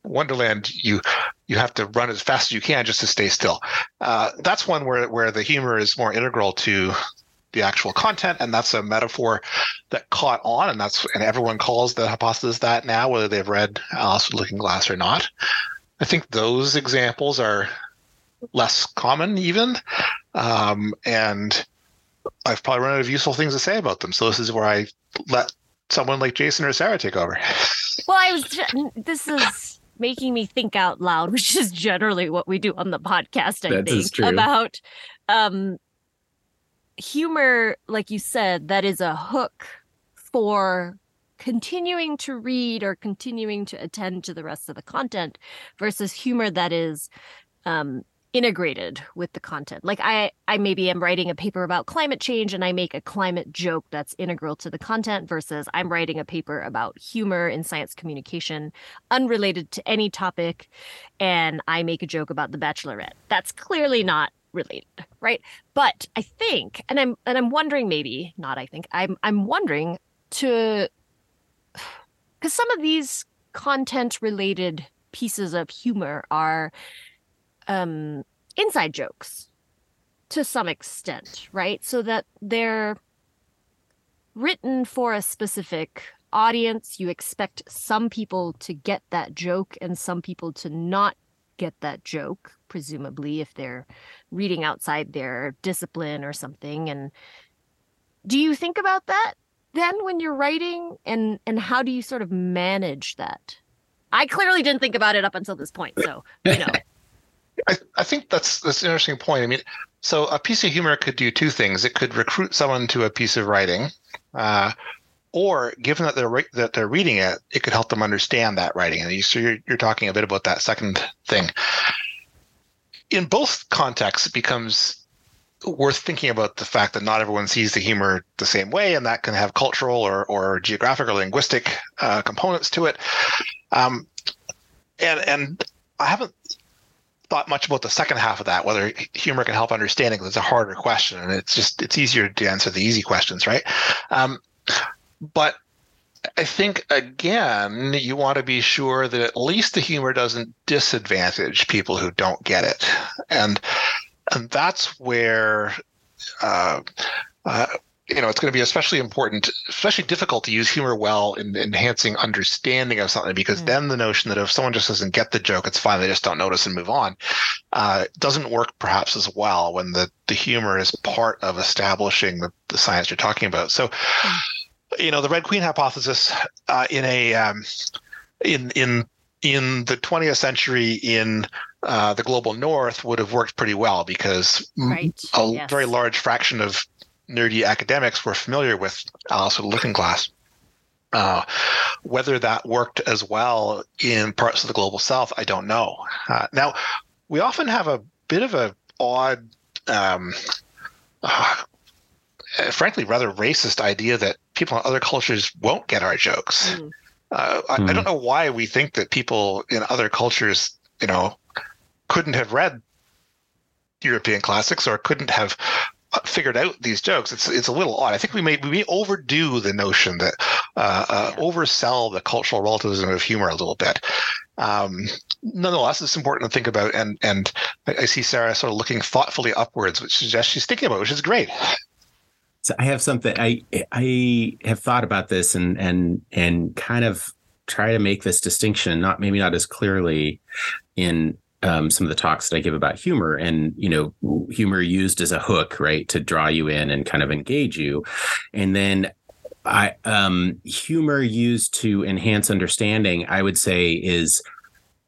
Wonderland, you have to run as fast as you can just to stay still. That's one where the humor is more integral to the actual content, and that's a metaphor that caught on, and everyone calls the hypothesis that now, whether they've read Alice with Looking Glass or not. I think those examples are less common even, and I've probably run out of useful things to say about them. So this is where I let someone like Jason or Sarah take over. Well, this is making me think out loud, which is generally what we do on the podcast. I think about humor, like you said, that is a hook for continuing to read or continuing to attend to the rest of the content, versus humor that is integrated with the content. Like I maybe am writing a paper about climate change and I make a climate joke that's integral to the content, versus I'm writing a paper about humor in science communication unrelated to any topic and I make a joke about The Bachelorette. That's clearly not related, right? But I think, and I'm wondering, maybe not, I think I'm wondering to, because some of these content related pieces of humor are inside jokes to some extent, right? So that they're written for a specific audience. You expect some people to get that joke and some people to not get that joke, presumably, if they're reading outside their discipline or something. And do you think about that then when you're writing, and how do you sort of manage that? I clearly didn't think about it up until this point, so you know. I think that's an interesting point. I mean, so a piece of humor could do two things. It could recruit someone to a piece of writing, or given that they're reading it, it could help them understand that writing. And so you're talking a bit about that second thing. In both contexts, it becomes worth thinking about the fact that not everyone sees the humor the same way, and that can have cultural or geographic or linguistic components to it. And I haven't thought much about the second half of that, whether humor can help understanding, because it's a harder question, and it's easier to answer the easy questions, right? But I think, again, you want to be sure that at least the humor doesn't disadvantage people who don't get it, and that's where you know, it's going to be especially difficult to use humor well in enhancing understanding of something, because then the notion that if someone just doesn't get the joke, it's fine, they just don't notice and move on, doesn't work perhaps as well when the humor is part of establishing the science you're talking about. So, you know, the Red Queen hypothesis in the 20th century in the global north would have worked pretty well, because very large fraction of nerdy academics were familiar with Alice in the Looking Glass. Whether that worked as well in parts of the global south, I don't know. Now, we often have a bit of an odd, frankly, rather racist idea that people in other cultures won't get our jokes. I don't know why we think that people in other cultures, you know, couldn't have read European classics or couldn't have figured out these jokes. It's a little odd. I think we may overdo the notion that oversell the cultural relativism of humor a little bit. Nonetheless, it's important to think about, and I see Sarah sort of looking thoughtfully upwards, which suggests she's thinking about, which is great. So I have something. I have thought about this and kind of try to make this distinction, maybe not as clearly in some of the talks that I give about humor, and, you know, humor used as a hook, right, to draw you in and kind of engage you. And then humor used to enhance understanding, I would say, is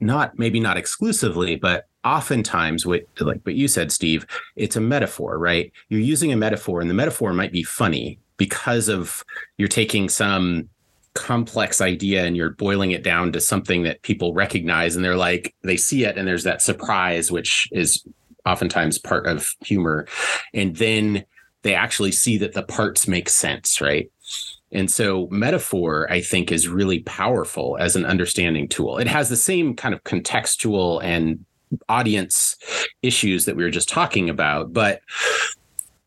maybe not exclusively, but oftentimes what you said, Steve, it's a metaphor, right? You're using a metaphor, and the metaphor might be funny because of you're taking some complex idea and you're boiling it down to something that people recognize, and they're like, they see it, and there's that surprise, which is oftentimes part of humor. And then they actually see that the parts make sense, right? And so metaphor, I think, is really powerful as an understanding tool. It has the same kind of contextual and audience issues that we were just talking about, but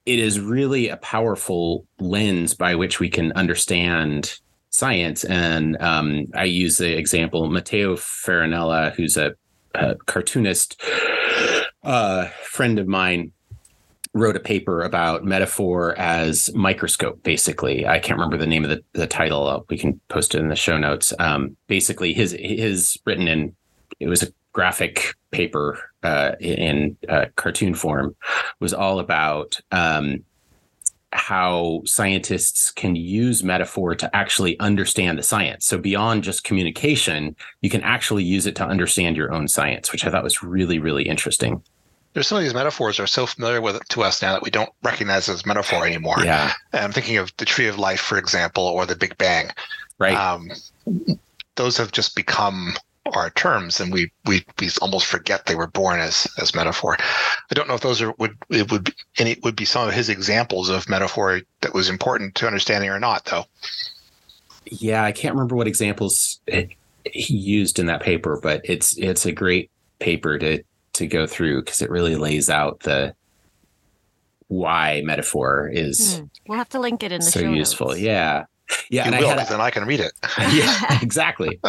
it is really a powerful lens by which we can understand science. And I use the example Matteo Farinella, who's a cartoonist friend of mine, wrote a paper about metaphor as microscope, basically. I can't remember the name of the title. We can post it in the show notes. Basically, his written in, it was a graphic paper in cartoon form, was all about how scientists can use metaphor to actually understand the science. So beyond just communication, you can actually use it to understand your own science, which I thought was really, really interesting. There's some of these metaphors are so familiar to us now that we don't recognize as metaphor anymore. Yeah. And I'm thinking of the Tree of Life, for example, or the Big Bang. Right. Those have just become our terms, and we almost forget they were born as metaphor. I don't know if those are would be some of his examples of metaphor that was important to understanding or not, though. Yeah, I can't remember what examples he used in that paper, but it's a great paper to go through because it really lays out the why metaphor is. We'll have to link it in the show notes. Useful. Yeah. Yeah, and then I can read it. Yeah, exactly.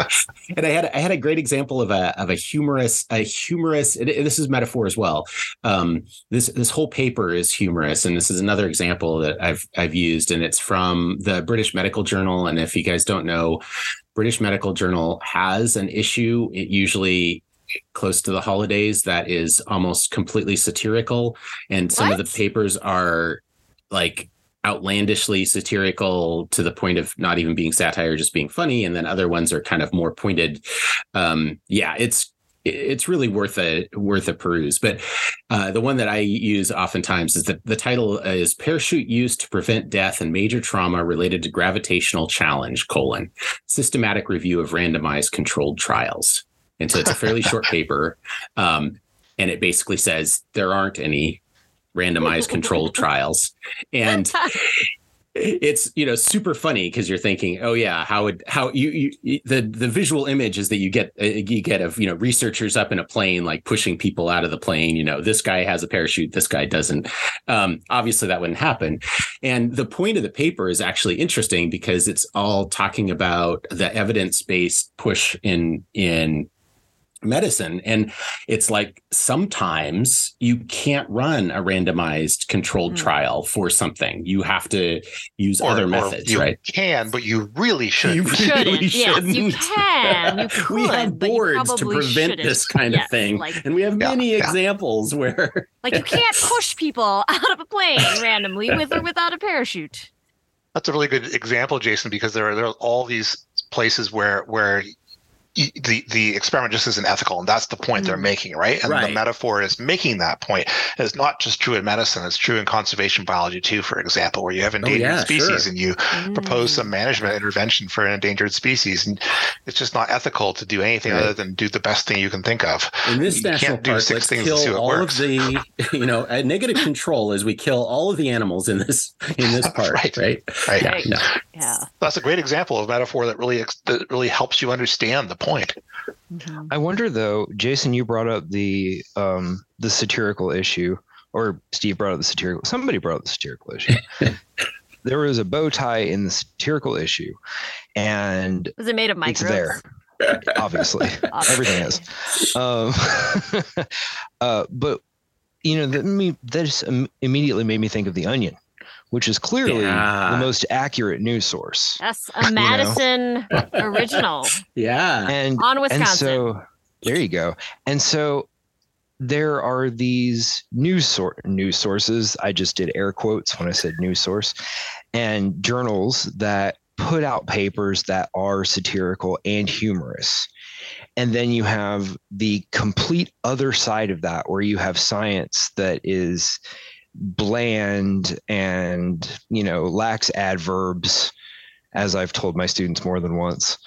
And I had a great example of a humorous. This is metaphor as well. This whole paper is humorous, and this is another example that I've used, and it's from the British Medical Journal. And if you guys don't know, British Medical Journal has an issue. It usually close to the holidays that is almost completely satirical, and some of the papers are like outlandishly satirical to the point of not even being satire, just being funny. And then other ones are kind of more pointed. Yeah, it's really worth a peruse. But the one that I use oftentimes is the title is Parachute Use to Prevent Death and Major Trauma Related to Gravitational Challenge, Systematic Review of Randomized Controlled Trials. And so it's a fairly short paper. And it basically says there aren't any randomized controlled trials, and it's, you know, super funny because you're thinking, oh yeah, how the visual image is that you get of, you know, researchers up in a plane like pushing people out of the plane, you know, this guy has a parachute, this guy doesn't. Obviously that wouldn't happen. And the point of the paper is actually interesting because it's all talking about the evidence-based push in medicine, and it's like sometimes you can't run a randomized controlled trial for something. You have to use other methods, you right? You can, but you really shouldn't. You really shouldn't. Yes, you can. You could, we have boards to prevent this kind of thing, and we have many examples where, like, you can't push people out of a plane randomly with or without a parachute. That's a really good example, Jason, because there are all these places where the experiment just isn't ethical, and that's the point they're making, right? And the metaphor is making that point. And it's not just true in medicine, it's true in conservation biology too, for example, where you have endangered species and you propose some management intervention for an endangered species, and it's just not ethical to do anything other than do the best thing you can think of. In this national park, let's kill all of the, you know, a negative control is we kill all of the animals in this park, right? Yeah. That's a great example of metaphor that really helps you understand the point. Mm-hmm. I wonder though, Jason, you brought up the satirical issue, or Steve brought up the satirical. Somebody brought up the satirical issue. There was a bow tie in the satirical issue, and was it made of microbes? It's there, obviously. Everything is. But you know, that immediately made me think of The Onion, which is clearly the most accurate news source. That's a Madison original. Yeah. And on Wisconsin. And so there you go. And so there are these news sources. I just did air quotes when I said news source, and journals that put out papers that are satirical and humorous. And then you have the complete other side of that, where you have science that is bland and, you know, lacks adverbs, as I've told my students more than once,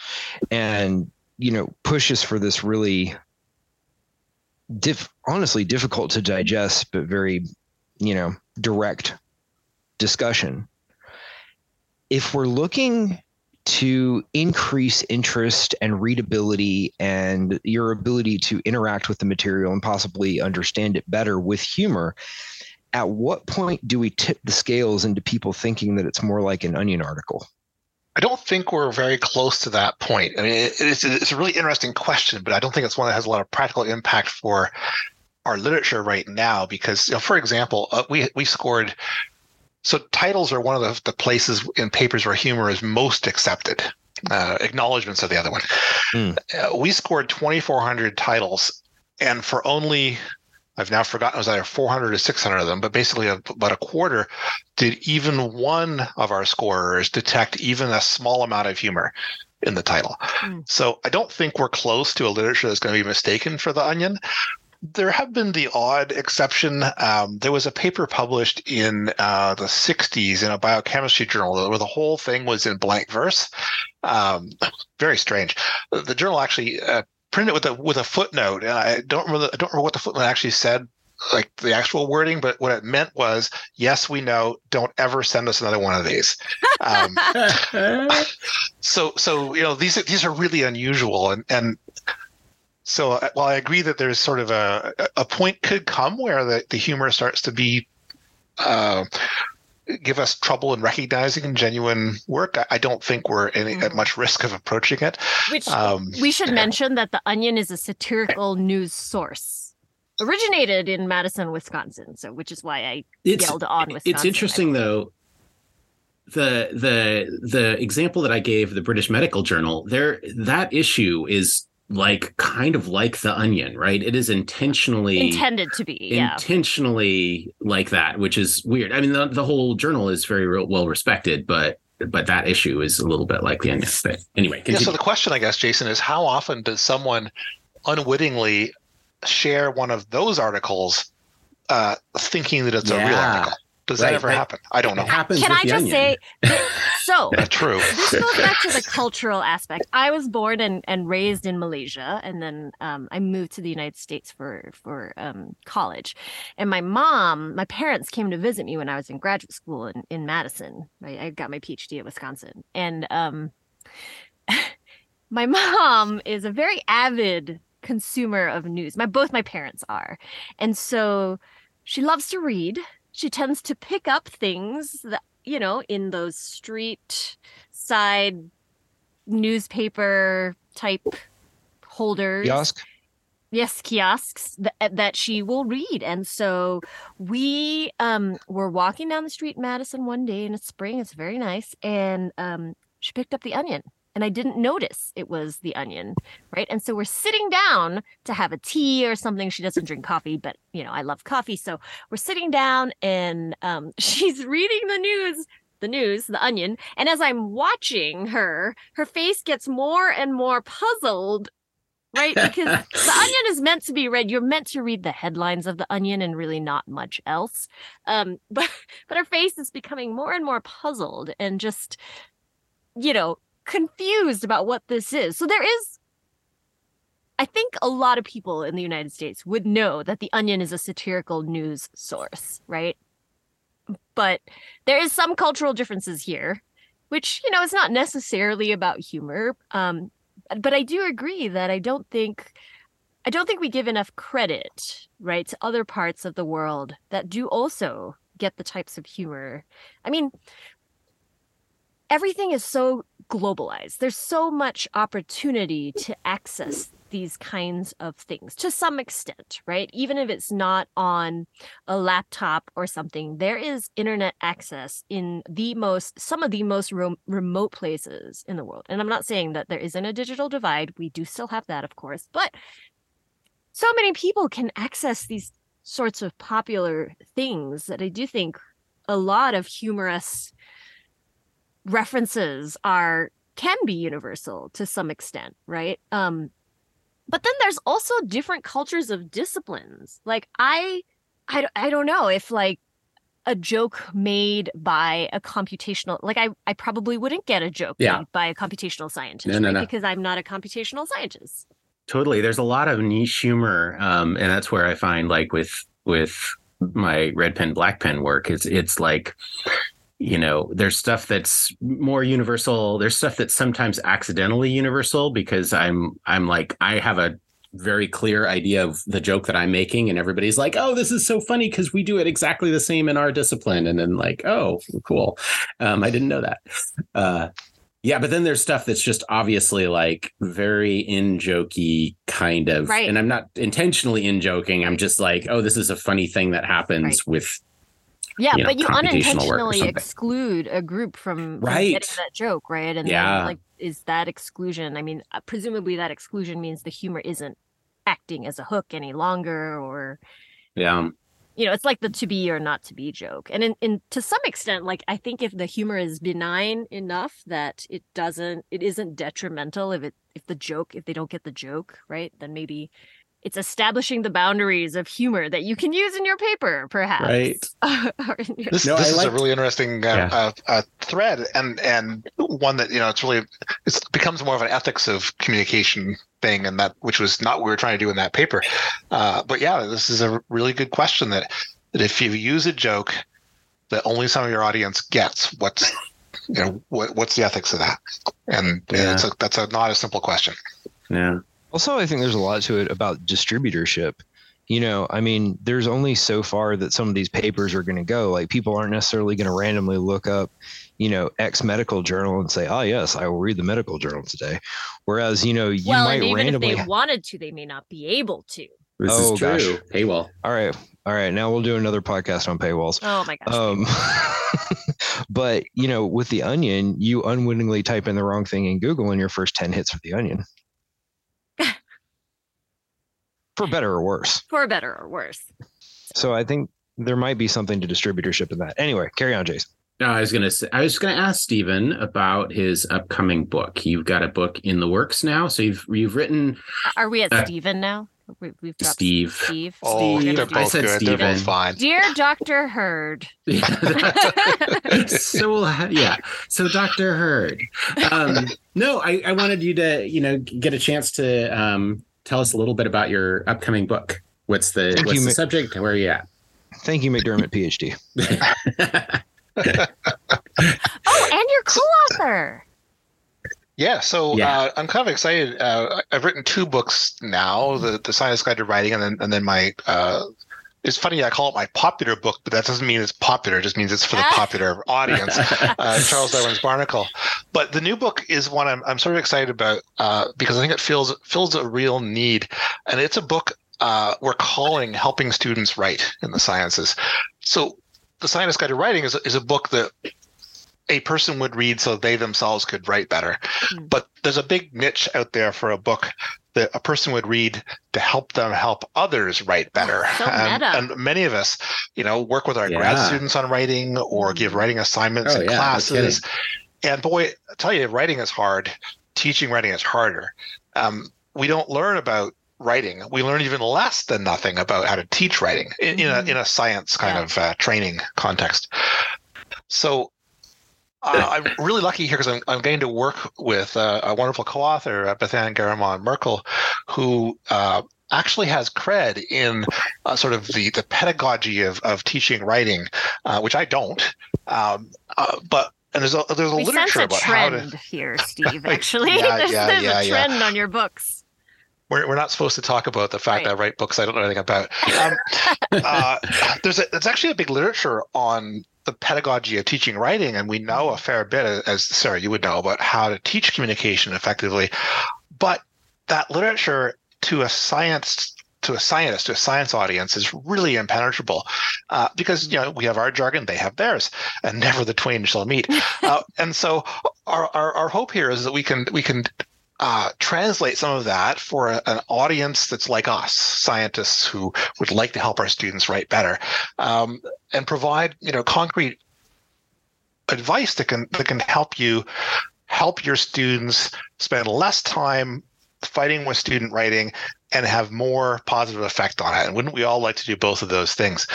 and, you know, pushes for this really honestly difficult to digest, but very, you know, direct discussion. If we're looking to increase interest and readability and your ability to interact with the material and possibly understand it better with humor, at what point do we tip the scales into people thinking that it's more like an Onion article? I don't think we're very close to that point. I mean, it's a really interesting question, but I don't think it's one that has a lot of practical impact for our literature right now because, you know, for example, we scored – so titles are one of the places in papers where humor is most accepted. Acknowledgments are the other one. We scored 2,400 titles, and for only – I've now forgotten, it was either 400 or 600 of them, but basically about a quarter did even one of our scorers detect even a small amount of humor in the title. So I don't think we're close to a literature that's going to be mistaken for The Onion. There have been the odd exception. There was a paper published in the 60s in a biochemistry journal where the whole thing was in blank verse. Very strange. The journal actually printed with a footnote, and I don't remember what the footnote actually said, like the actual wording, but what it meant was, yes, we know, don't ever send us another one of these. So you know, these are really unusual, and so while I agree that there's sort of a point could come where the humor starts to be give us trouble in recognizing genuine work, I don't think we're at much risk of approaching it. Which we should mention that The Onion is a satirical news source originated in Madison, Wisconsin. So, which is why I yelled on Wisconsin. It's interesting though. The example that I gave, the British Medical Journal, that issue is like kind of like The Onion, right? It is intentionally like that, which is weird. I mean, the whole journal is very well respected, but that issue is a little bit like The Onion. But anyway, continue. Yeah, so the question, I guess, Jason, is how often does someone unwittingly share one of those articles, thinking that it's a real article? Does that ever happen? I don't know. Can I just say, so true. This goes back to the cultural aspect. I was born and raised in Malaysia, and then I moved to the United States for college. And my parents came to visit me when I was in graduate school in Madison. I got my PhD at Wisconsin. And my mom is a very avid consumer of news. Both my parents are. And so she loves to read. She tends to pick up things that, you know, in those street side newspaper type holders. Kiosks that she will read. And so we were walking down the street in Madison one day in the spring. It's very nice. And she picked up The Onion. And I didn't notice it was The Onion, right? And so we're sitting down to have a tea or something. She doesn't drink coffee, but, you know, I love coffee. So we're sitting down and she's reading The Onion. And as I'm watching her, her face gets more and more puzzled, right? Because The Onion is meant to be read. You're meant to read the headlines of The Onion and really not much else. But her face is becoming more and more puzzled and just, you know, confused about what this is. So there is, I think a lot of people in the United States would know that The Onion is a satirical news source, right? But there is some cultural differences here, which, you know, is not necessarily about humor. But I do agree that I don't think we give enough credit, right, to other parts of the world that do also get the types of humor. I mean, everything is so globalized. There's so much opportunity to access these kinds of things to some extent, right? Even if it's not on a laptop or something, there is internet access in some of the most remote places in the world. And I'm not saying that there isn't a digital divide. We do still have that, of course, but so many people can access these sorts of popular things that I do think a lot of humorous references can be universal to some extent, right? But then there's also different cultures of disciplines. Like I don't know if like a joke made by a computational, like I probably wouldn't get a joke made by a computational scientist no. because I'm not a computational scientist. Totally. There's a lot of niche humor, and that's where I find like with my Red Pen Black Pen work, it's like, you know, there's stuff that's more universal. There's stuff that's sometimes accidentally universal because I'm like, I have a very clear idea of the joke that I'm making and everybody's like, oh, this is so funny because we do it exactly the same in our discipline. And then like, oh, cool. I didn't know that. Yeah, but then there's stuff that's just obviously like very in-jokey kind of. Right. And I'm not intentionally in-joking. I'm just like, oh, this is a funny thing that happens with but you unintentionally exclude a group from getting that joke, right? And then, like, is that exclusion? I mean, presumably that exclusion means the humor isn't acting as a hook any longer, or you know, it's like the to be or not to be joke. And in to some extent, like I think if the humor is benign enough that it isn't detrimental if they don't get the joke, right? Then maybe It's establishing the boundaries of humor that you can use in your paper, perhaps. Right. This is a really interesting thread, and one that, you know, it becomes more of an ethics of communication thing, and that which was not what we were trying to do in that paper. But yeah, this is a really good question, that if you use a joke that only some of your audience gets, what's the ethics of that? And that's not a simple question. Yeah. Also, I think there's a lot to it about distributorship. You know, I mean, there's only so far that some of these papers are going to go. Like, people aren't necessarily going to randomly look up, you know, X medical journal and say, oh, yes, I will read the medical journal today. Whereas, you know, even if they wanted to, they may not be able to. This is true. Gosh. Paywall. All right. Now we'll do another podcast on paywalls. Oh, my gosh. But, you know, with The Onion, you unwittingly type in the wrong thing in Google and your first 10 hits for The Onion. For better or worse. So I think there might be something to distributorship in that. Anyway, carry on, Jason. No, I was going to ask Stephen about his upcoming book. You've got a book in the works now. So you've written. Are we at Stephen now? We've dropped Steve. Oh, Steve. They're both good. Stephen. They're both fine. Dear Dr. Heard. So Dr. Heard. No, I wanted you to, you know, get a chance to tell us a little bit about your upcoming book. What's the subject? Where are you at? Thank you, McDermott, PhD. Oh, and your co-author. Yeah, I'm kind of excited. I've written two books now: the Scientist's Guide to Writing, and then my. It's funny, I call it my popular book, but that doesn't mean it's popular. It just means it's for the popular audience. Charles Darwin's Barnacle. But the new book is one I'm sort of excited about because I think it fills a real need, and it's a book we're calling "Helping Students Write in the Sciences." So, the Scientist's Guide to Writing is a book that a person would read so they themselves could write better. But there's a big niche out there for a book that a person would read to help them help others write better. So meta. And many of us, you know, work with our grad students on writing or give writing assignments in classes. And boy, I tell you, writing is hard. Teaching writing is harder. We don't learn about writing. We learn even less than nothing about how to teach writing in a science kind of training context. So, I'm really lucky here because I'm getting to work with a wonderful co-author, Bethann Garramon Merkel, who actually has cred in sort of the pedagogy of teaching writing, which I don't. But there's a we literature sense a about trend how to here, Steve. Actually, there's a trend on your books. We're not supposed to talk about the fact that I write books I don't know anything about. There's actually a big literature on the pedagogy of teaching writing, and we know a fair bit, as Sarah, you would know, about how to teach communication effectively. But that literature to a science audience is really impenetrable because, you know, we have our jargon, they have theirs, and never the twain shall meet. And so our hope here is that we can translate some of that for an audience that's like us, scientists who would like to help our students write better, and provide, you know, concrete advice that can help you help your students spend less time fighting with student writing and have more positive effect on it. And wouldn't we all like to do both of those things?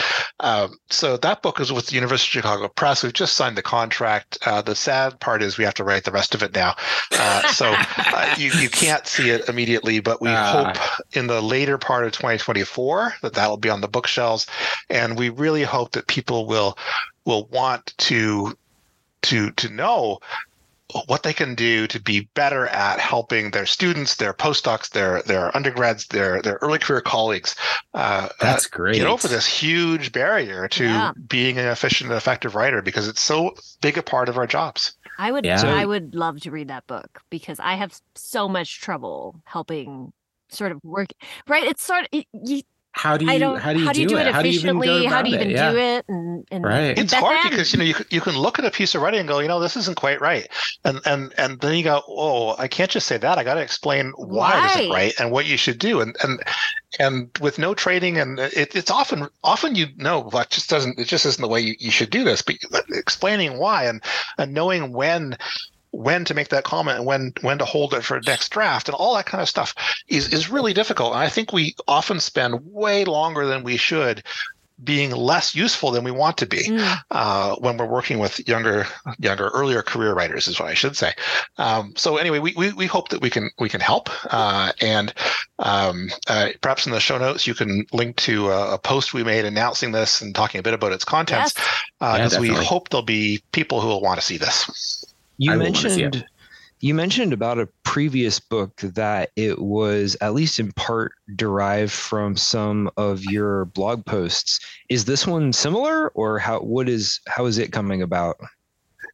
So that book is with the University of Chicago Press. We've just signed the contract. The sad part is we have to write the rest of it now. So you can't see it immediately, but we hope in the later part of 2024 that'll be on the bookshelves. And we really hope that people will want to know what they can do to be better at helping their students, their postdocs, their undergrads, their early career colleagues. That's great. Get over this huge barrier to being an efficient and effective writer because it's so big a part of our jobs. I would love to read that book because I have so much trouble helping sort of work. Right? It's sort of How do you do it efficiently? How do you even do it? And right. It's hard because, you know, you can look at a piece of writing and go, you know, this isn't quite right. And then you go, oh, I can't just say that. I got to explain why it isn't right and what you should do. And with no training, and it's often you know, that just isn't the way you should do this. But explaining why and knowing when when to make that comment and when to hold it for next draft and all that kind of stuff is really difficult. And I think we often spend way longer than we should being less useful than we want to be when we're working with earlier career writers is what I should say. So anyway, we hope that we can help. And perhaps in the show notes, you can link to a post we made announcing this and talking a bit about its contents, because we hope there'll be people who will want to see this. You mentioned about a previous book that it was at least in part derived from some of your blog posts. Is this one similar, or how is it coming about?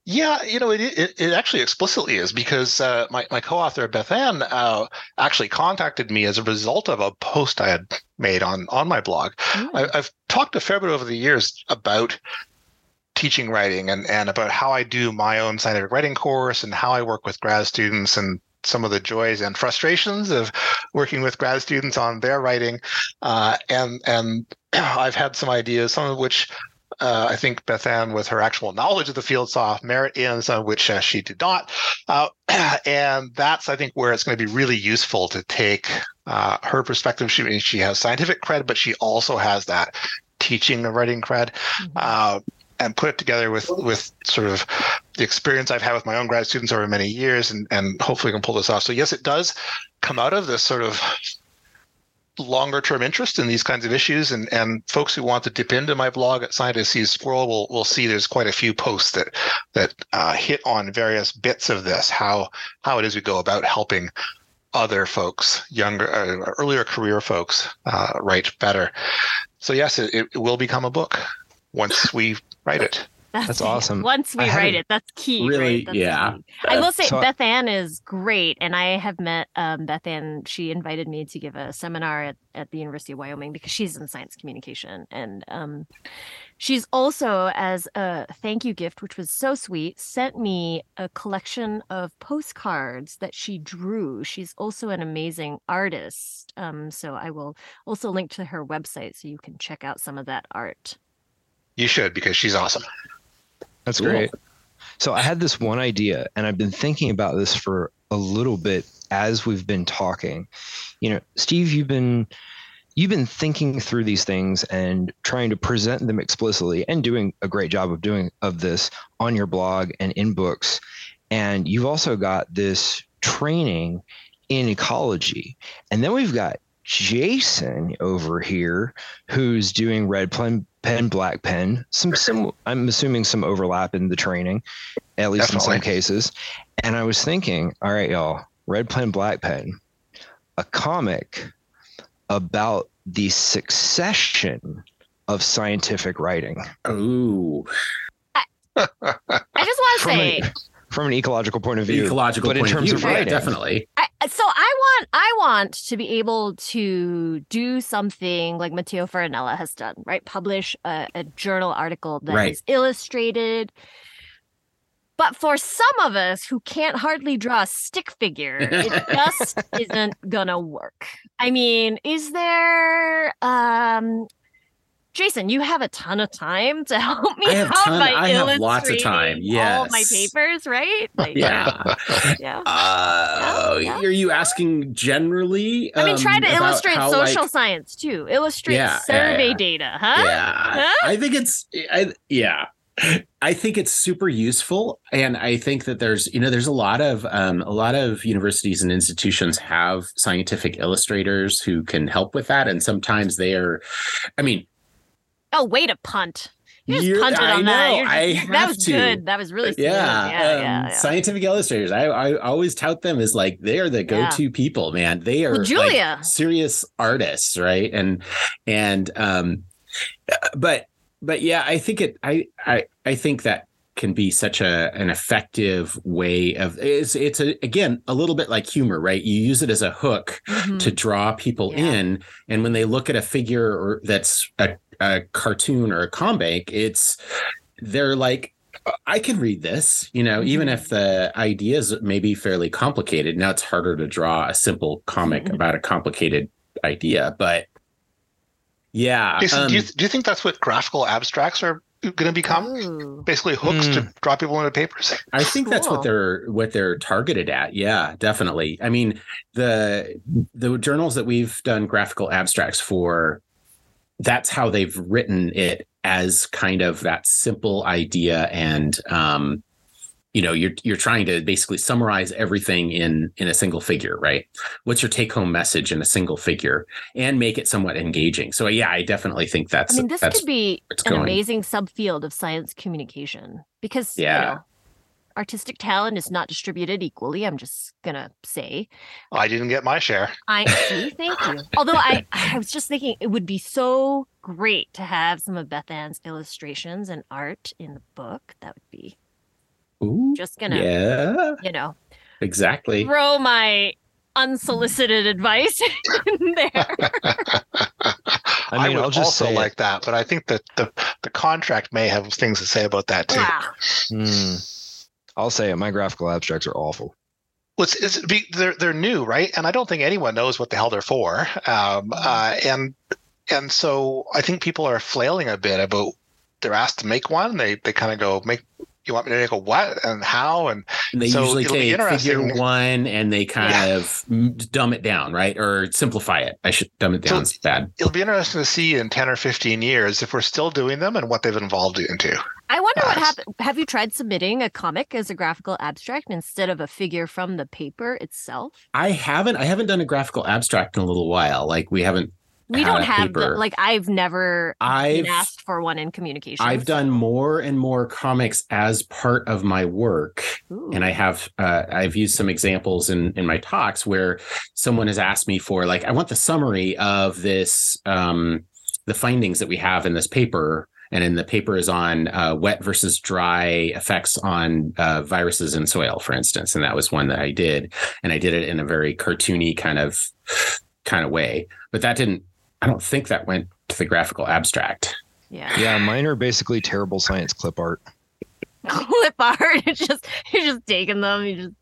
Yeah, it actually explicitly is, because my co-author Bethann actually contacted me as a result of a post I had made on my blog. Mm-hmm. I've talked a fair bit over the years about teaching writing and about how I do my own scientific writing course and how I work with grad students and some of the joys and frustrations of working with grad students on their writing. And I've had some ideas, some of which I think Bethann, with her actual knowledge of the field, saw merit in, some of which she did not. And that's, I think, where it's going to be really useful to take her perspective. She has scientific cred, but she also has that teaching and writing cred. And put it together with sort of the experience I've had with my own grad students over many years, and hopefully can pull this off. So yes, it does come out of this sort of longer term interest in these kinds of issues, and folks who want to dip into my blog at Scientist Sees Squirrel will see there's quite a few posts that hit on various bits of this, how it is we go about helping other folks, earlier career folks, write better. So yes, it will become a book once we write it. That's awesome. Once we write it, that's key. Really, right? Key. I will say Bethann is great, and I have met Bethann. She invited me to give a seminar at the University of Wyoming because she's in science communication, and she's also, as a thank you gift, which was so sweet, sent me a collection of postcards that she drew. She's also an amazing artist, so I will also link to her website so you can check out some of that art. You should, because she's awesome. That's great. So I had this one idea, and I've been thinking about this for a little bit as we've been talking. Steve, you've been thinking through these things and trying to present them explicitly, and doing a great job of this on your blog and in books. And you've also got this training in ecology. And then we've got Jason over here, who's doing Red Pen Black Pen. I'm assuming some overlap in the training, at least Definitely. In some cases. And I was thinking, all right, y'all, Red Pen Black Pen, a comic about the succession of scientific writing. Ooh. I just want to say, from an ecological point of view, but in terms of writing, definitely. I want to be able to do something like Matteo Farinella has done, right? Publish a journal article that is illustrated. But for some of us who can't hardly draw a stick figure, it just isn't gonna work. I mean, is there? Jason, you have a ton of time to help me I have lots of time. Yes. All my papers, right? Are you asking generally? I mean, try to illustrate social science too. Illustrate survey data, huh? Yeah. Huh? I think it's super useful, and I think that there's a lot of universities and institutions have scientific illustrators who can help with that, and sometimes oh, way to punt. You just punted on that. That was good. That was really good. Scientific illustrators. I always tout them as like they're the go-to people, man. They are serious artists, right? And I think I think that can be such an effective way of it's a little bit like humor, right? You use it as a hook to draw people in, and when they look at a figure or that's a cartoon or a comic, they're like, I can read this, even if the ideas may be fairly complicated. Now it's harder to draw a simple comic about a complicated idea, but Jason, do you think that's what graphical abstracts are going to become basically hooks to draw people into papers. I think that's what they're targeted at. Yeah, definitely. I mean, the journals that we've done graphical abstracts for, that's how they've written it, as kind of that simple idea. And, you know, you're trying to basically summarize everything in a single figure, right? What's your take home message in a single figure, and make it somewhat engaging. So yeah, I definitely think that's, I mean, this could be an amazing subfield of science communication, because you know, artistic talent is not distributed equally. I'm just gonna say. Well, I didn't get my share. I see. Thank you. Although I was just thinking it would be so great to have some of Bethann's illustrations and art in the book. That would be. Ooh, just gonna, you know, exactly. Throw my unsolicited advice in there. I mean, I'll just also say like that, but I think that the contract may have things to say about that too. Wow. I'll say it. My graphical abstracts are awful. Well, they're new, right? And I don't think anyone knows what the hell they're for. And so I think people are flailing a bit about. They're asked to make one. They kind of go make. You want me to make a what and how? And they so usually take figure one and they kind of dumb it down, right? Or simplify it. I should dumb it down. So it's bad. It'll be interesting to see in 10 or 15 years if we're still doing them and what they've evolved into. I wonder what happened. Have you tried submitting a comic as a graphical abstract instead of a figure from the paper itself? I haven't done a graphical abstract in a little while. Like we don't have them. Like I've never asked for one in communications. I've done more and more comics as part of my work. Ooh. And I have I've used some examples in my talks where someone has asked me for, like, I want the summary of this the findings that we have in this paper, and in the paper is on wet versus dry effects on viruses in soil, for instance. And that was one that I did, and I did it in a very cartoony kind of way, but that didn't. I don't think that went to the graphical abstract. Yeah. Mine are basically terrible science clip art. Clip art. It's just, you're just taking them.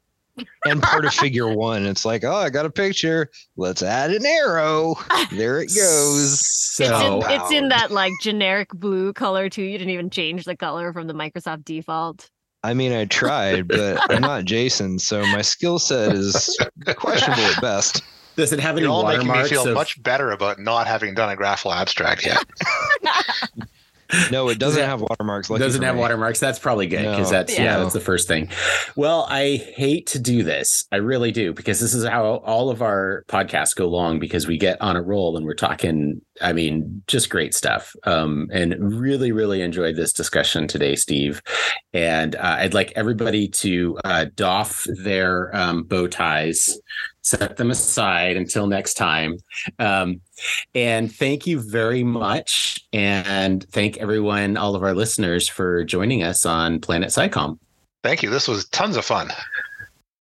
And part of figure one. It's like, oh, I got a picture. Let's add an arrow. There it goes. It's in that like generic blue color too. You didn't even change the color from the Microsoft default. I mean, I tried, but I'm not Jason. So my skill set is questionable at best. Does it have any watermarks? You're all making me feel much better about not having done a graphical abstract yet. No, it doesn't have watermarks. It doesn't have watermarks. That's probably good, because that's the first thing. Well, I hate to do this. I really do, because this is how all of our podcasts go long, because we get on a roll and we're talking, I mean, just great stuff. And really, really enjoyed this discussion today, Steve. And I'd like everybody to doff their bow ties, set them aside until next time. And thank you very much. And thank everyone, all of our listeners, for joining us on Planet SciComm. Thank you. This was tons of fun.